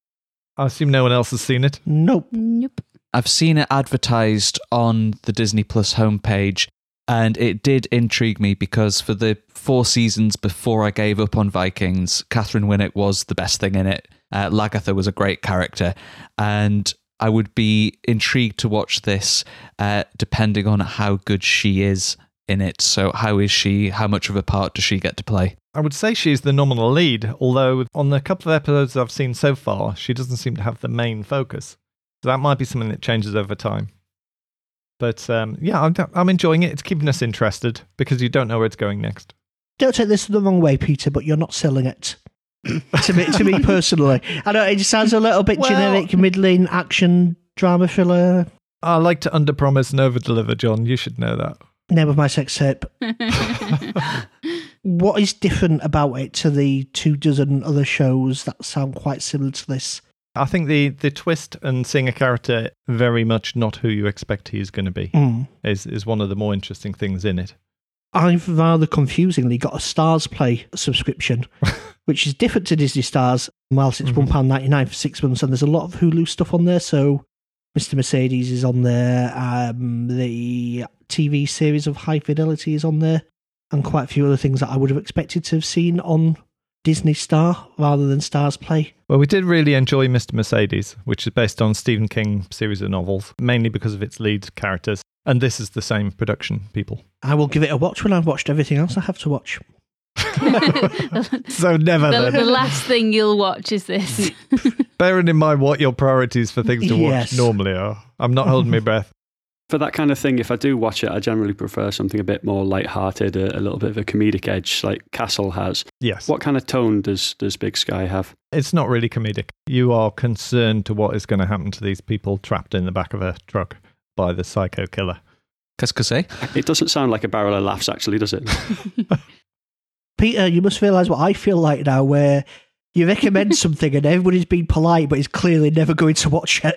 I assume no one else has seen it? Nope. Nope. I've seen it advertised on the Disney Plus homepage, and it did intrigue me because for the four seasons before I gave up on Vikings, Catherine Winnick was the best thing in it. Uh, Lagatha was a great character, and I would be intrigued to watch this uh, depending on how good she is in it. So how is she? How much of a part does she get to play? I would say she's the nominal lead, although on the couple of episodes I've seen so far, she doesn't seem to have the main focus. So that might be something that changes over time. But um, yeah, I'm, I'm enjoying it. It's keeping us interested because you don't know where it's going next. Don't take this the wrong way, Peter, but you're not selling it. to me, to me personally, I know it sounds a little bit well, generic, middling action drama thriller. I like to underpromise and overdeliver, John. You should know that. Name of my sex tape. What is different about it to the two dozen other shows that sound quite similar to this? I think the the twist and seeing a character very much not who you expect he is going to be mm. is is one of the more interesting things in it. I've rather confusingly got a Stars Play subscription, which is different to Disney Stars, whilst it's mm-hmm. one pound ninety-nine for six months, and there's a lot of Hulu stuff on there, so Mister Mercedes is on there, um, the T V series of High Fidelity is on there, and quite a few other things that I would have expected to have seen on Disney Star rather than Stars Play. Well, we did really enjoy Mister Mercedes, which is based on Stephen King series of novels, mainly because of its lead characters. And this is the same production people. I will give it a watch when I've watched everything else I have to watch. So never the, then. The last thing you'll watch is this. Bearing in mind what your priorities for things to watch yes. normally are. I'm not holding my breath. For that kind of thing, if I do watch it, I generally prefer something a bit more lighthearted, a, a little bit of a comedic edge like Castle has. Yes. What kind of tone does, does Big Sky have? It's not really comedic. You are concerned to what is going to happen to these people trapped in the back of a truck by the psycho killer. Qu'est-ce que c'est? It doesn't sound like a barrel of laughs, actually, does it? Peter, you must realise what I feel like now, where you recommend something and everybody's being polite, but is clearly never going to watch it.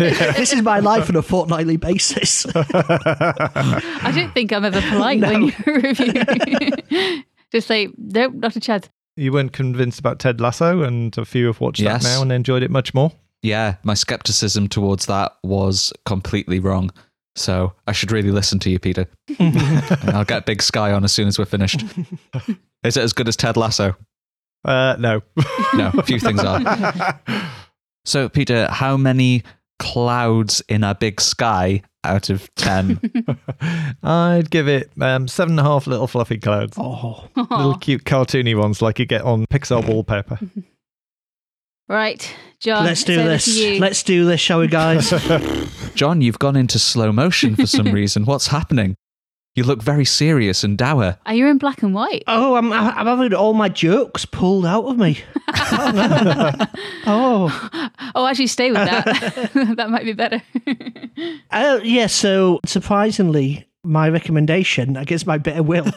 Yeah. This is my life on a fortnightly basis. I don't think I'm ever polite no. when you're reviewing. Just say, nope, not a chance. You weren't convinced about Ted Lasso, and a few have watched yes. that now and enjoyed it much more. Yeah, my scepticism towards that was completely wrong. So I should really listen to you, Peter. And I'll get Big Sky on as soon as we're finished. Is it as good as Ted Lasso? Uh, no. No, a few things are. So, Peter, how many clouds in our Big Sky out of ten? I'd give it um, seven and a half little fluffy clouds. Oh, little cute cartoony ones like you get on Pixar wallpaper. Right, John. Let's do this. Let's do this, shall we, guys? John, you've gone into slow motion for some reason. What's happening? You look very serious and dour. Are you in black and white? Oh, I'm, I'm having all my jokes pulled out of me. oh. Oh, actually, stay with that. That might be better. uh, yeah, so surprisingly, my recommendation against my better will.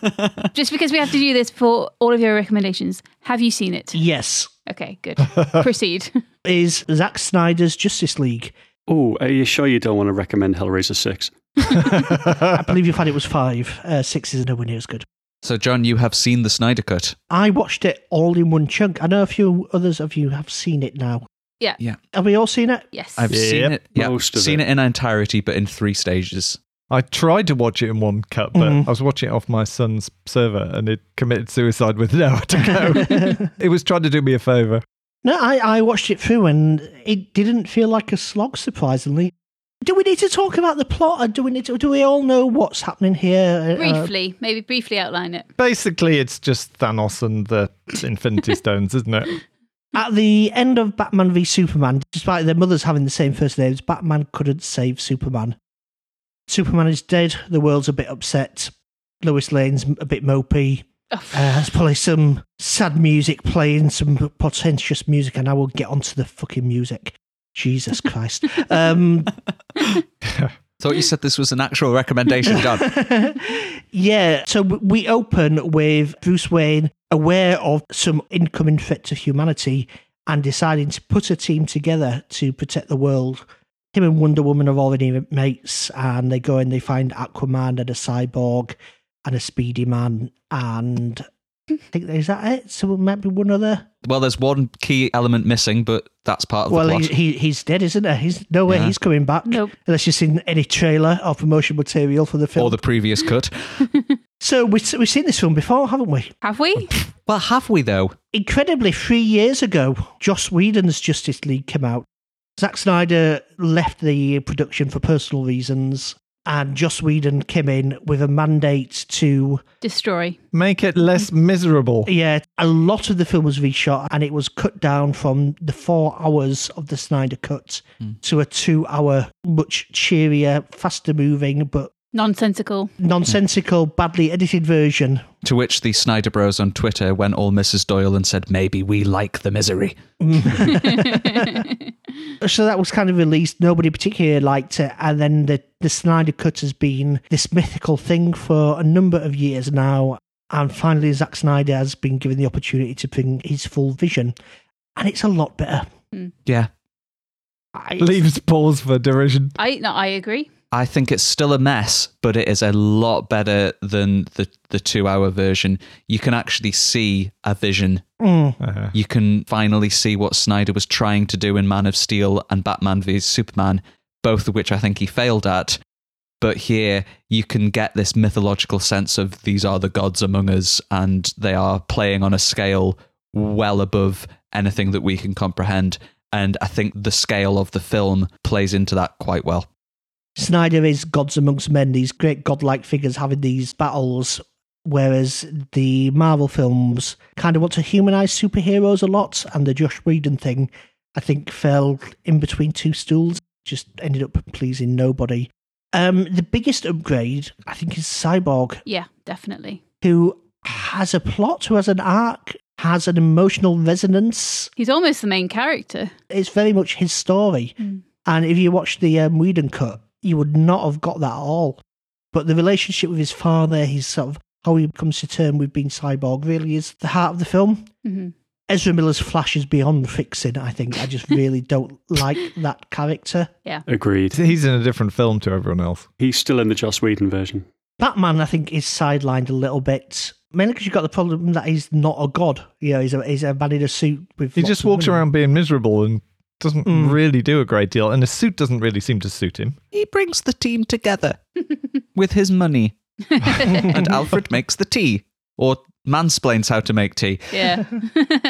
Just because we have to do this for all of your recommendations, have you seen it? Yes. Okay, good. Proceed. Is Zack Snyder's Justice League. Oh, are you sure you don't want to recommend Hellraiser six? I believe you found it was five. Uh, six is nowhere near as good. So, John, you have seen the Snyder Cut. I watched it all in one chunk. I know a few others of you have seen it now. Yeah. yeah. Have we all seen it? Yes. I've yep. seen it. Yeah. Most of seen it. Seen it in entirety, but in three stages. I tried to watch it in one cut, but mm. I was watching it off my son's server and it committed suicide with an hour to go. It was trying to do me a favour. No, I, I watched it through and it didn't feel like a slog, surprisingly. Do we need to talk about the plot, or do we need to, do we all know what's happening here? Briefly, uh, maybe briefly outline it. Basically, it's just Thanos and the Infinity Stones, isn't it? At the end of Batman v Superman, despite their mothers having the same first names, Batman couldn't save Superman. Superman is dead. The world's a bit upset. Lois Lane's a bit mopey. Oh. Uh, there's probably some sad music playing, some portentous music, and I will get onto the fucking music. Jesus Christ. Um, Thought you said this was an actual recommendation, Dad. Yeah, so we open with Bruce Wayne aware of some incoming threat to humanity and deciding to put a team together to protect the world. Him and Wonder Woman are already mates, and they go and they find Aquaman and a cyborg and a Speedy Man, and I think is that it? So it might be one other. Well, there's one key element missing, but that's part of well, the plot. Well, he, he, he's dead, isn't he? He's no way yeah. he's coming back. Nope. Unless you've seen any trailer or promotion material for the film or the previous cut. So we we've seen this film before, haven't we? Have we? Well, have we though? Incredibly, three years ago, Joss Whedon's Justice League came out. Zack Snyder left the production for personal reasons, and Joss Whedon came in with a mandate to... destroy. Make it less miserable. Yeah, a lot of the film was reshot, and it was cut down from the four hours of the Snyder Cut mm. to a two-hour, much cheerier, faster-moving, but... Nonsensical. Nonsensical, badly edited version. To which the Snyder Bros on Twitter went all Missus Doyle and said, maybe we like the misery. So that was kind of released. Nobody particularly liked it. And then the, the Snyder Cut has been this mythical thing for a number of years now. And finally, Zack Snyder has been given the opportunity to bring his full vision. And it's a lot better. Mm. Yeah. I, Leaves pause for derision. I, no, I agree. I think it's still a mess, but it is a lot better than the, the two-hour version. You can actually see a vision. Mm. Uh-huh. You can finally see what Snyder was trying to do in Man of Steel and Batman v Superman, both of which I think he failed at. But here, you can get this mythological sense of these are the gods among us, and they are playing on a scale well above anything that we can comprehend. And I think the scale of the film plays into that quite well. Snyder is gods amongst men, these great godlike figures having these battles, whereas the Marvel films kind of want to humanise superheroes a lot, and the Joss Whedon thing, I think, fell in between two stools, just ended up pleasing nobody. Um, the biggest upgrade, I think, is Cyborg. Yeah, definitely. Who has a plot, who has an arc, has an emotional resonance. He's almost the main character. It's very much his story. Mm. And if you watch the um, Whedon cut, you would not have got that at all. But the relationship with his father, his sort of how he comes to terms with being cyborg, really is the heart of the film. Mm-hmm. Ezra Miller's Flash is beyond fixing, I think. I just really don't like that character. Yeah, agreed. He's in a different film to everyone else. He's still in the Joss Whedon version. Batman, I think, is sidelined a little bit. Mainly because you've got the problem that he's not a god. You know, he's a, he's a man in a suit with. He just walks around being miserable and doesn't mm. really do a great deal, and a suit doesn't really seem to suit him. He brings the team together with his money, and Alfred makes the tea, or mansplains how to make tea. Yeah.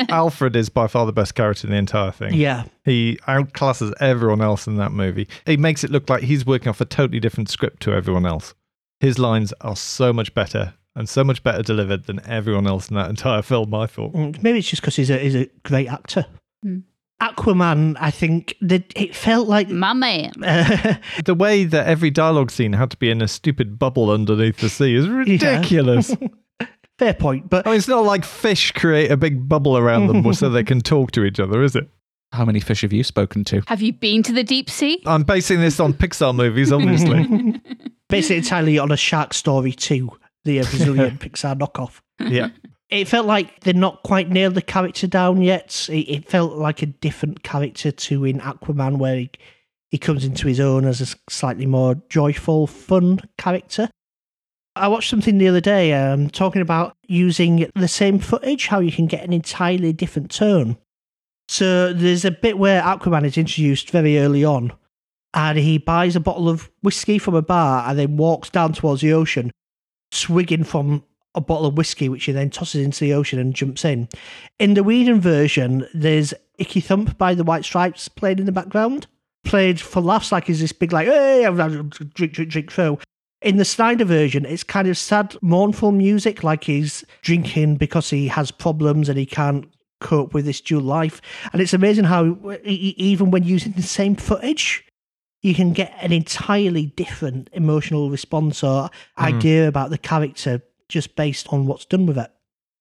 Alfred is by far the best character in the entire thing. Yeah. He outclasses everyone else in that movie. He makes it look like he's working off a totally different script to everyone else. His lines are so much better, and so much better delivered than everyone else in that entire film, I thought. Maybe it's just because he's a, he's a great actor. Mm. Aquaman, I think, that it felt like... My man. Uh, the way that every dialogue scene had to be in a stupid bubble underneath the sea is ridiculous. Yeah. Fair point, but... I mean, it's not like fish create a big bubble around them so they can talk to each other, is it? How many fish have you spoken to? Have you been to the deep sea? I'm basing this on Pixar movies, obviously. Basically entirely on a shark story too, the Brazilian Pixar knockoff. Yeah. It felt like they'd not quite nailed the character down yet. It, it felt like a different character to in Aquaman, where he, he comes into his own as a slightly more joyful, fun character. I watched something the other day um, talking about using the same footage, how you can get an entirely different tone. So there's a bit where Aquaman is introduced very early on, and he buys a bottle of whiskey from a bar and then walks down towards the ocean, swigging from a bottle of whiskey, which he then tosses into the ocean and jumps in. In the Whedon version, there's Icky Thump by the White Stripes playing in the background, played for laughs, like he's this big, like, hey, drink, drink, drink, throw. In the Snyder version, it's kind of sad, mournful music, like he's drinking because he has problems and he can't cope with this dual life. And it's amazing how, even when using the same footage, you can get an entirely different emotional response or mm. idea about the character just based on what's done with it.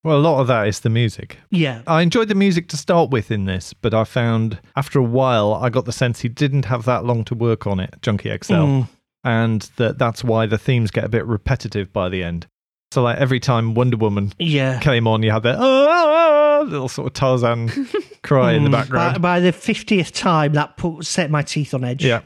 Well, a lot of that is the music. Yeah. I enjoyed the music to start with in this, but I found after a while, I got the sense he didn't have that long to work on it, Junkie X L, mm. and that that's why the themes get a bit repetitive by the end. So like every time Wonder Woman yeah. came on, you had that oh, oh, oh, little sort of Tarzan cry in the background. By, by the fiftieth time, that put, set my teeth on edge. Yeah,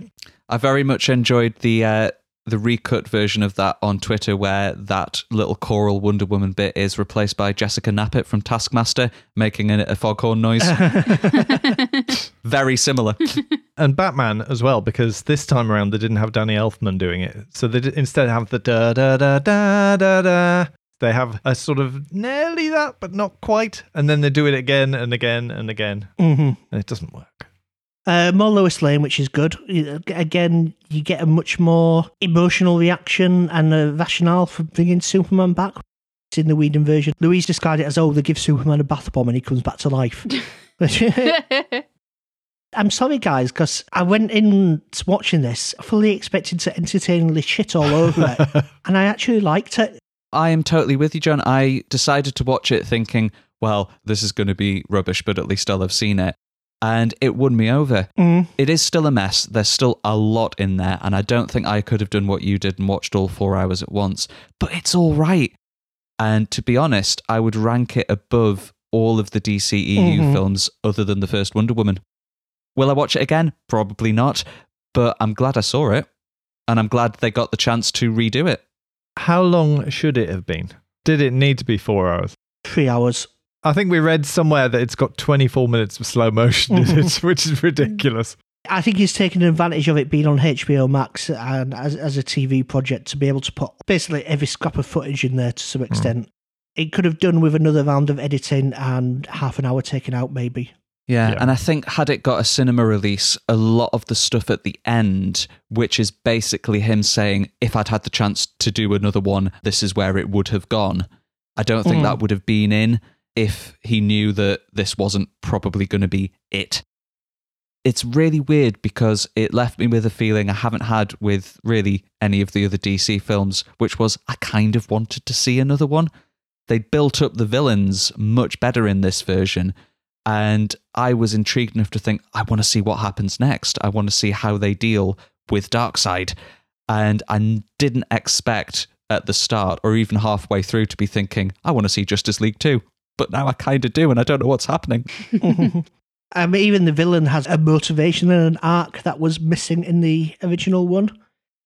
I very much enjoyed the... Uh, the recut version of that on Twitter where that little choral Wonder Woman bit is replaced by Jessica Knappett from Taskmaster making a, a foghorn noise. Very similar. And Batman as well, because this time around they didn't have Danny Elfman doing it. So they did, instead have the da da da da da da. They have a sort of nearly that, but not quite. And then they do it again and again and again. Mm-hmm. And it doesn't work. Uh, more Lois Lane, which is good. Again, you get a much more emotional reaction and a rationale for bringing Superman back. It's in the Whedon version. Louise described it as, oh, they give Superman a bath bomb and he comes back to life. I'm sorry, guys, because I went in watching this fully expecting to entertainingly shit all over it, and I actually liked it. I am totally with you, John. I decided to watch it thinking, well, this is going to be rubbish, but at least I'll have seen it. And it won me over. Mm. It is still a mess. There's still a lot in there. And I don't think I could have done what you did and watched all four hours at once. But it's all right. And to be honest, I would rank it above all of the D C E U mm-hmm. films other than the first Wonder Woman. Will I watch it again? Probably not. But I'm glad I saw it. And I'm glad they got the chance to redo it. How long should it have been? Did it need to be four hours? Three hours. I think we read somewhere that it's got twenty-four minutes of slow motion in it, which is ridiculous. I think he's taken advantage of it being on H B O Max and as, as a T V project to be able to put basically every scrap of footage in there to some extent. Mm. It could have done with another round of editing and half an hour taken out maybe. Yeah, yeah, and I think had it got a cinema release, a lot of the stuff at the end, which is basically him saying, if I'd had the chance to do another one, this is where it would have gone. I don't think mm. that would have been in. If he knew that this wasn't probably going to be it. It's really weird because it left me with a feeling I haven't had with really any of the other D C films, which was I kind of wanted to see another one. They built up the villains much better in this version, and I was intrigued enough to think, I want to see what happens next. I want to see how they deal with Darkseid. And I didn't expect at the start or even halfway through to be thinking, I want to see Justice League two. But now I kind of do, and I don't know what's happening. I mean, even the villain has a motivation and an arc that was missing in the original one,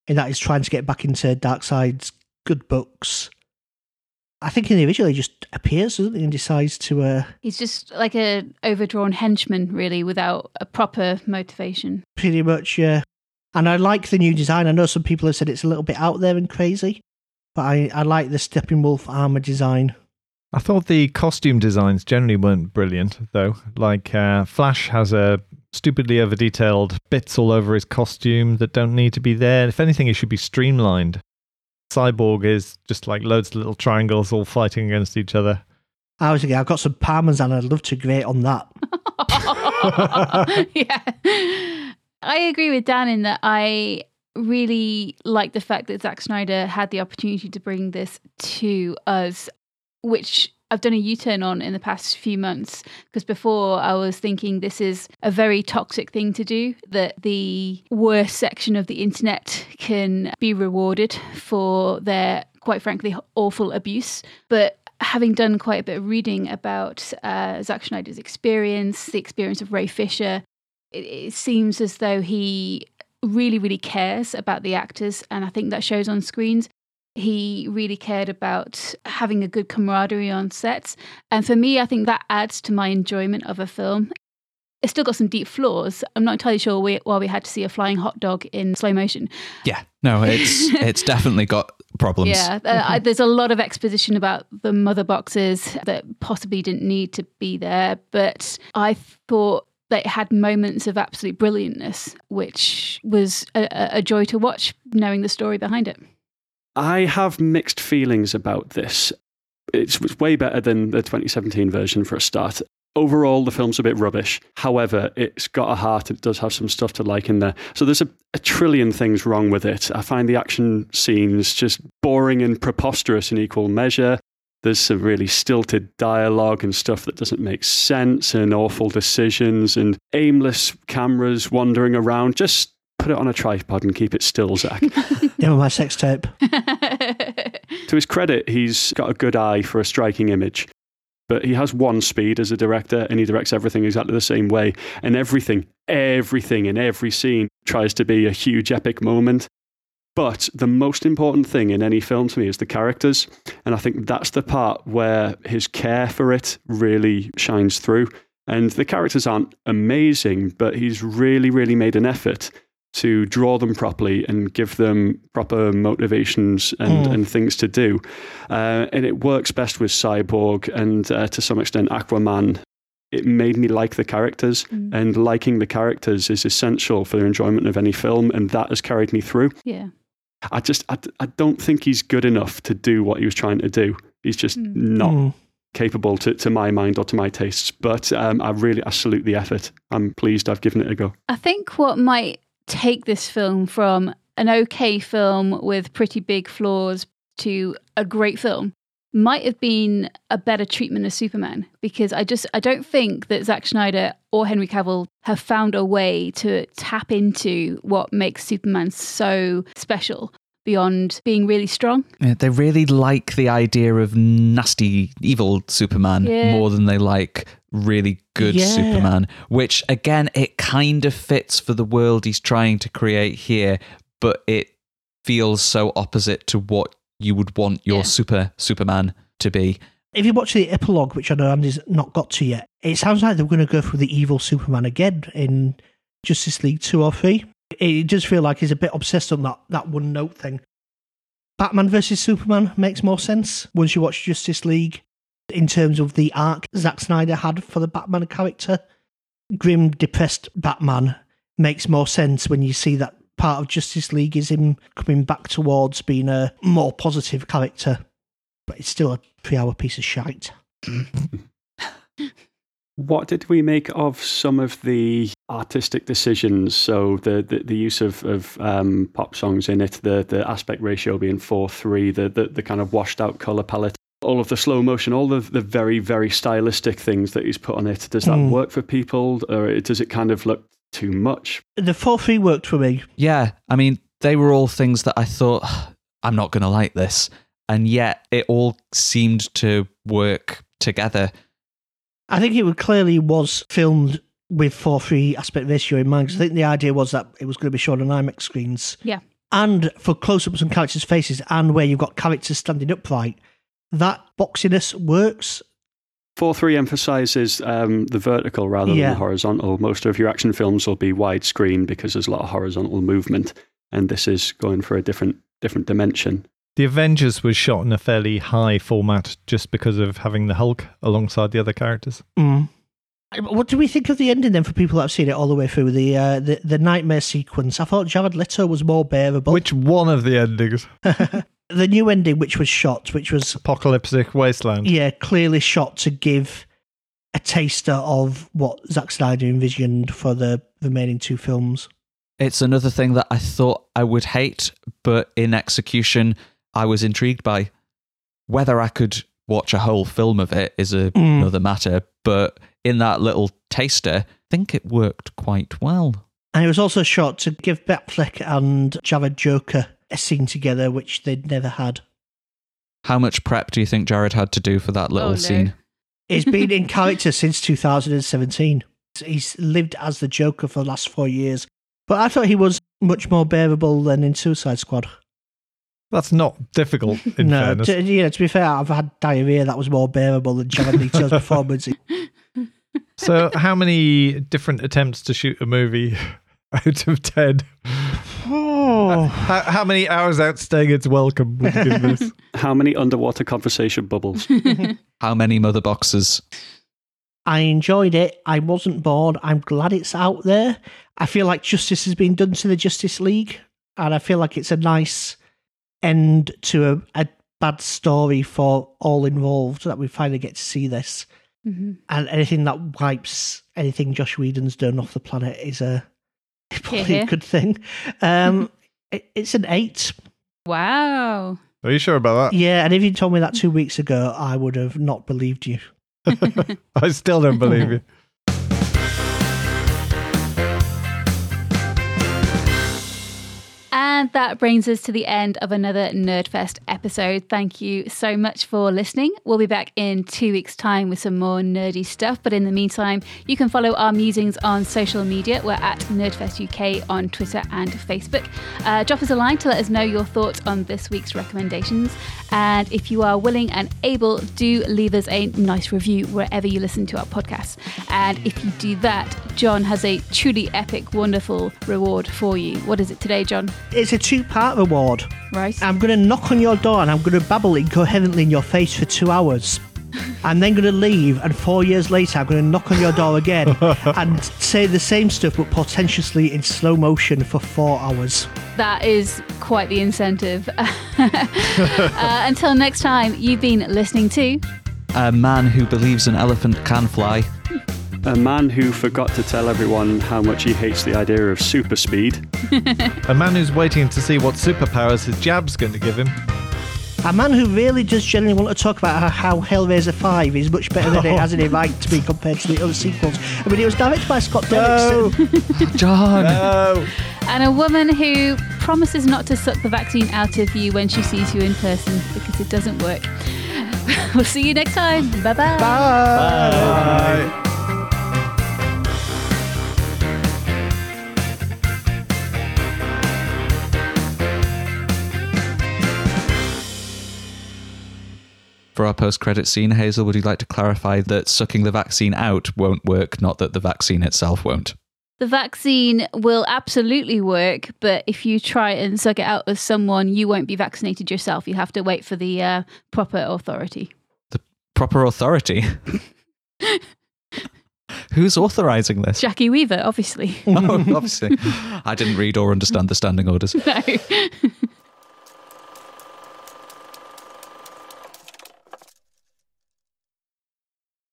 and that is trying to get back into Darkseid's good books. I think in the original he just appears, doesn't he, and decides to... Uh, He's just like an overdrawn henchman, really, without a proper motivation. Pretty much, yeah. And I like the new design. I know some people have said it's a little bit out there and crazy, but I, I like the Steppenwolf armour design. I thought the costume designs generally weren't brilliant, though. Like, uh, Flash has a stupidly over-detailed bits all over his costume that don't need to be there. If anything, it should be streamlined. Cyborg is just like loads of little triangles all fighting against each other. I was thinking, I've got some Parmesan and I'd love to grate on that. Yeah. I agree with Dan in that I... really like the fact that Zack Snyder had the opportunity to bring this to us, which I've done a U-turn on in the past few months, because before I was thinking this is a very toxic thing to do, that the worst section of the internet can be rewarded for their, quite frankly, awful abuse. But having done quite a bit of reading about uh, Zack Snyder's experience, the experience of Ray Fisher, it, it seems as though he... really, really cares about the actors. And I think that shows on screens. He really cared about having a good camaraderie on sets. And for me, I think that adds to my enjoyment of a film. it's still got some deep flaws. I'm not entirely sure why well, we had to see a flying hot dog in slow motion. Yeah, no, it's it's definitely got problems. Yeah, uh, I, there's a lot of exposition about the mother boxes that possibly didn't need to be there, but I thought that it had moments of absolute brilliantness, which was a, a joy to watch, knowing the story behind it. I have mixed feelings about this. It's, it's way better than the twenty seventeen version for a start. Overall, the film's a bit rubbish. However, it's got a heart. It does have some stuff to like in there. So there's a, a trillion things wrong with it. I find the action scenes just boring and preposterous in equal measure. There's some really stilted dialogue and stuff that doesn't make sense, and awful decisions and aimless cameras wandering around. Just put it on a tripod and keep it still, Zack. Give him my sex tape. To his credit, he's got a good eye for a striking image. But he has one speed as a director, and he directs everything exactly the same way. And everything, everything in every scene tries to be a huge epic moment. But the most important thing in any film to me is the characters. And I think that's the part where his care for it really shines through. And the characters aren't amazing, but he's really, really made an effort to draw them properly and give them proper motivations and, mm. and things to do. Uh, and it works best with Cyborg and uh, to some extent Aquaman. It made me like the characters, mm. and liking the characters is essential for the enjoyment of any film, and that has carried me through. Yeah. I just, I, I don't think he's good enough to do what he was trying to do. He's just mm. not mm. capable to, to my mind or to my tastes, but um, I really, I salute the effort. I'm pleased I've given it a go. I think what might take this film from an okay film with pretty big flaws to a great film might have been a better treatment of Superman, because I just I don't think that Zack Snyder or Henry Cavill have found a way to tap into what makes Superman so special beyond being really strong. Yeah, they really like the idea of nasty, evil Superman yeah. more than they like really good yeah. Superman, which again, it kind of fits for the world he's trying to create here, but it feels so opposite to what you would want your yeah. super Superman to be. If you watch the epilogue, which I know Andy's not got to yet, it sounds like they're going to go through the evil Superman again in Justice League two or three. It does feel like he's a bit obsessed on that, that one note thing. Batman versus Superman makes more sense once you watch Justice League in terms of the arc Zack Snyder had for the Batman character. Grim, depressed Batman makes more sense when you see that part of Justice League is him coming back towards being a more positive character. But it's still a three-hour piece of shite. What did we make of some of the artistic decisions? So the the, the use of, of um, pop songs in it, the, the aspect ratio being four three, the, the, the kind of washed out colour palette, all of the slow motion, all of the very, very stylistic things that he's put on it. Does that mm. work for people, or does it kind of look too much? The four three worked for me. Yeah, I mean, they were all things that I thought, I'm not going to like this. And yet it all seemed to work together. I think it clearly was filmed with four three aspect ratio in mind, because I think the idea was that it was going to be shown on IMAX screens. Yeah. And for close-ups on characters' faces and where you've got characters standing upright, that boxiness works. four three emphasises um, the vertical rather yeah. than the horizontal. Most of your action films will be widescreen because there's a lot of horizontal movement, and this is going for a different different dimension. The Avengers was shot in a fairly high format just because of having the Hulk alongside the other characters. Mm. What do we think of the ending then for people that have seen it all the way through? The, uh, the the nightmare sequence. I thought Jared Leto was more bearable. Which one of the endings? The new ending which was shot, which was... Apocalyptic Wasteland. Yeah, clearly shot to give a taster of what Zack Snyder envisioned for the remaining two films. It's another thing that I thought I would hate, but in execution... I was intrigued by. Whether I could watch a whole film of it is a, mm. another matter, but in that little taster, I think it worked quite well. And it was also shot to give Batfleck and Jared Joker a scene together, which they'd never had. How much prep do you think Jared had to do for that little oh, no. scene? He's been in character since two thousand seventeen. He's lived as the Joker for the last four years, but I thought he was much more bearable than in Suicide Squad. That's not difficult, in no, fairness. To, you know, to be fair, I've had diarrhea that was more bearable than Jared Leto's performance. So how many different attempts to shoot a movie out of ten? Oh. How, how many hours out staying it's welcome would you give this? How many underwater conversation bubbles? How many mother boxes? I enjoyed it. I wasn't bored. I'm glad it's out there. I feel like justice has been done to the Justice League, and I feel like it's a nice end to a, a bad story for all involved, that we finally get to see this. Mm-hmm. And anything that wipes anything Joss Whedon's done off the planet is a probably yeah. a good thing. Um, it, it's an eight. Wow. Are you sure about that? Yeah, and if you told me that two weeks ago, I would have not believed you. I still don't believe you. And that brings us to the end of another Nerdfest episode. Thank you so much for listening. We'll be back in two weeks' time with some more nerdy stuff. But in the meantime, you can follow our musings on social media. We're at Nerdfest U K on Twitter and Facebook. Uh, drop us a line to let us know your thoughts on this week's recommendations. And if you are willing and able, do leave us a nice review wherever you listen to our podcasts. And if you do that, John has a truly epic, wonderful reward for you. What is it today, John? It's a two-part reward. Right. I'm going to knock on your door and I'm going to babble incoherently in your face for two hours. I'm then going to leave, and four years later, I'm going to knock on your door again and say the same stuff, but portentously in slow motion for four hours. That is quite the incentive. uh, until next time, you've been listening to... A man who believes an elephant can fly. A man who forgot to tell everyone how much he hates the idea of super speed. A man who's waiting to see what superpowers his jab's going to give him. A man who really does generally want to talk about how Hellraiser five is much better than oh. it has any right to be compared to the other sequels. I mean, it was directed by Scott Derrickson. No. John. No. And a woman who promises not to suck the vaccine out of you when she sees you in person because it doesn't work. We'll see you next time. Bye-bye. Bye. Bye. Bye. For our post-credit scene, Hazel, would you like to clarify that sucking the vaccine out won't work, not that the vaccine itself won't? The vaccine will absolutely work, but if you try and suck it out of someone, you won't be vaccinated yourself. You have to wait for the uh, proper authority. The proper authority? Who's authorising this? Jackie Weaver, obviously. Oh, obviously. I didn't read or understand the standing orders. No.